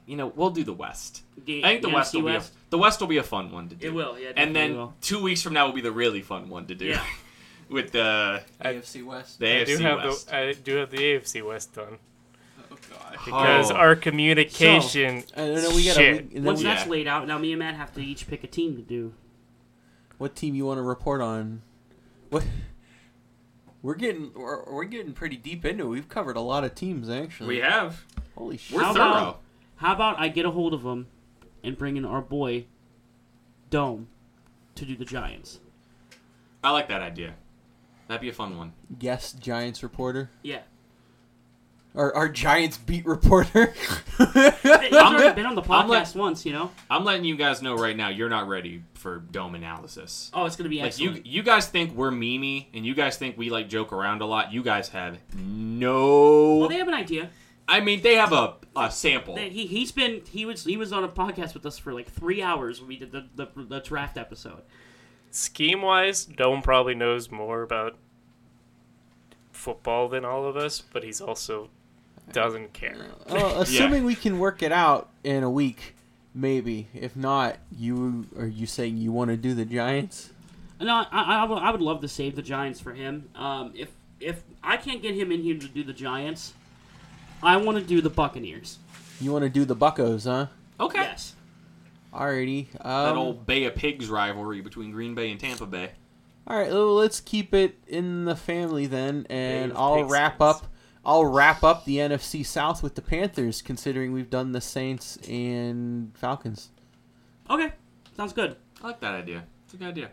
you know, we'll do the West. The, I think the, the West will West? be a, the West will be a fun one to do. It will, yeah. And then will. two weeks from now will be the really fun one to do. Yeah. With the A F C West. The I, AFC do have West. The, I do have the A F C West done. Oh, God. Because oh. our communication so, uh, no, we gotta, shit. We, Once we, that's yeah. laid out, now me and Matt have to each pick a team to do. What team you want to report on? What? We're getting we're, we're getting pretty deep into it. We've covered a lot of teams, actually. We have. Holy shit. We're how thorough. About, how about I get a hold of them and bring in our boy, Dome, to do the Giants? I like that idea. That'd be a fun one. Guest Giants reporter? Yeah. Our, our Giants beat reporter? He's already been on the podcast let, once, you know? I'm letting you guys know right now, you're not ready for Dome analysis. Oh, it's going to be like excellent. You, you guys think we're memey, and you guys think we like joke around a lot. You guys have no... Well, they have an idea. I mean, they have a, a sample. He, he's been... He was, he was on a podcast with us for like three hours when we did the, the, the draft episode. Scheme-wise, Dome probably knows more about football than all of us, but he's also doesn't care. Well, assuming yeah. we can work it out in a week, maybe. If not, you are you saying you want to do the Giants? No, I, I, I would love to save the Giants for him. Um, if if I can't get him in here to do the Giants, I want to do the Buccaneers. You want to do the Buccos, huh? Okay. Yes. Alrighty. Um, that old Bay of Pigs rivalry between Green Bay and Tampa Bay. Alright, well, let's keep it in the family then, and I'll wrap up I'll wrap up the N F C South with the Panthers, considering we've done the Saints and Falcons. Okay. Sounds good. I like that idea. It's a good idea.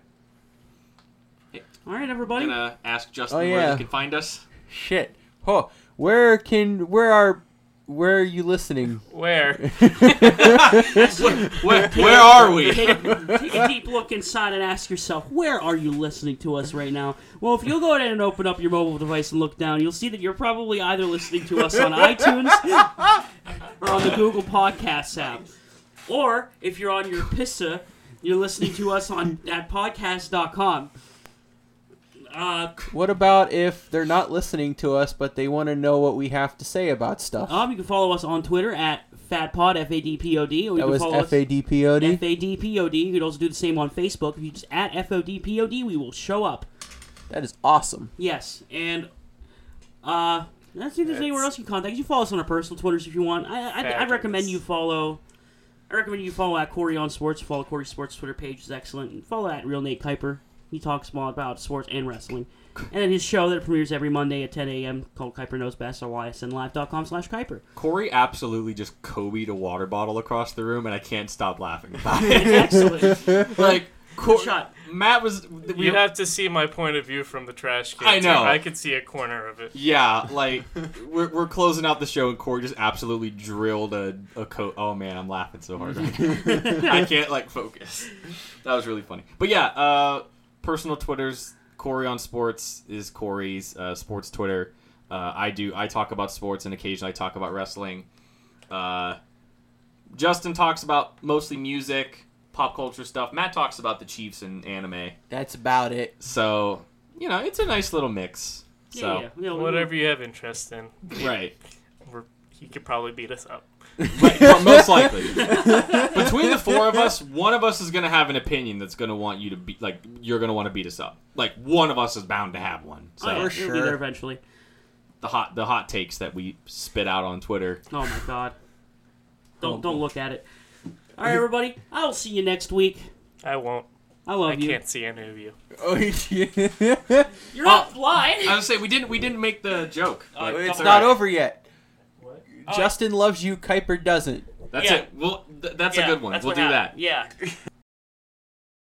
Hey, alright, everybody. I'm gonna ask Justin oh, yeah. where you can find us. Shit. Oh, where can where are Where are you listening? Where? where, where, where are we? Take a, take a deep look inside and ask yourself, where are you listening to us right now? Well, if you'll go ahead and open up your mobile device and look down, you'll see that you're probably either listening to us on iTunes or on the Google Podcasts app. Or, if you're on your P I S A, you're listening to us on at podcast dot com. Uh, what about if they're not listening to us, but they want to know what we have to say about stuff? Um, you can follow us on Twitter at FadPod, F A D P O D. Or you that can was F A D P O D? F A D P O D. You can also do the same on Facebook. If you just at F O D P O D, we will show up. That is awesome. Yes, and uh, let's see if there's anywhere else you can contact. You can follow us on our personal Twitters if you want. I, I, I recommend you follow... I recommend you follow at Corey on Sports. Follow Corey's Sports Twitter page. It's excellent. And follow at Real Nate Kuiper. He talks more about sports and wrestling. And then his show that premieres every Monday at ten a.m. called Kuiper Knows Best on Y S N live dot com slash Kuiper. Corey absolutely just Kobe'd a water bottle across the room, and I can't stop laughing about it. It's excellent. Like, Cor- good shot. Matt was... We You'd have to see my point of view from the trash can. I know. Too. I could see a corner of it. Yeah, like, we're, we're closing out the show, and Corey just absolutely drilled a, a coat. Oh, man, I'm laughing so hard right now. I can't, like, focus. That was really funny. But, yeah, uh... personal Twitters, Corey on Sports is Corey's uh, sports Twitter. Uh, I do. I talk about sports and occasionally I talk about wrestling. Uh, Justin talks about mostly music, pop culture stuff. Matt talks about the Chiefs and anime. That's about it. So, you know, it's a nice little mix. Yeah, so yeah. You know, whatever you have interest in. Right. We're, he could probably beat us up. Right, well, most likely. Between the four of us, one of us is going to have an opinion that's going to want you to be like you're going to want to beat us up. Like one of us is bound to have one. So oh, yeah, sure. It'll be there eventually. The hot the hot takes that we spit out on Twitter. Oh my God. Don't don't look at it. All right, everybody. I'll see you next week. I won't. I love I you. I can't see any of you. Oh, yeah. You're not uh, blind. I was saying we didn't we didn't make the joke. Uh, it's not right. over yet. Justin loves you, Kuiper doesn't. That's yeah. it. We'll, th- that's yeah, a good one. We'll do happened. that. Yeah.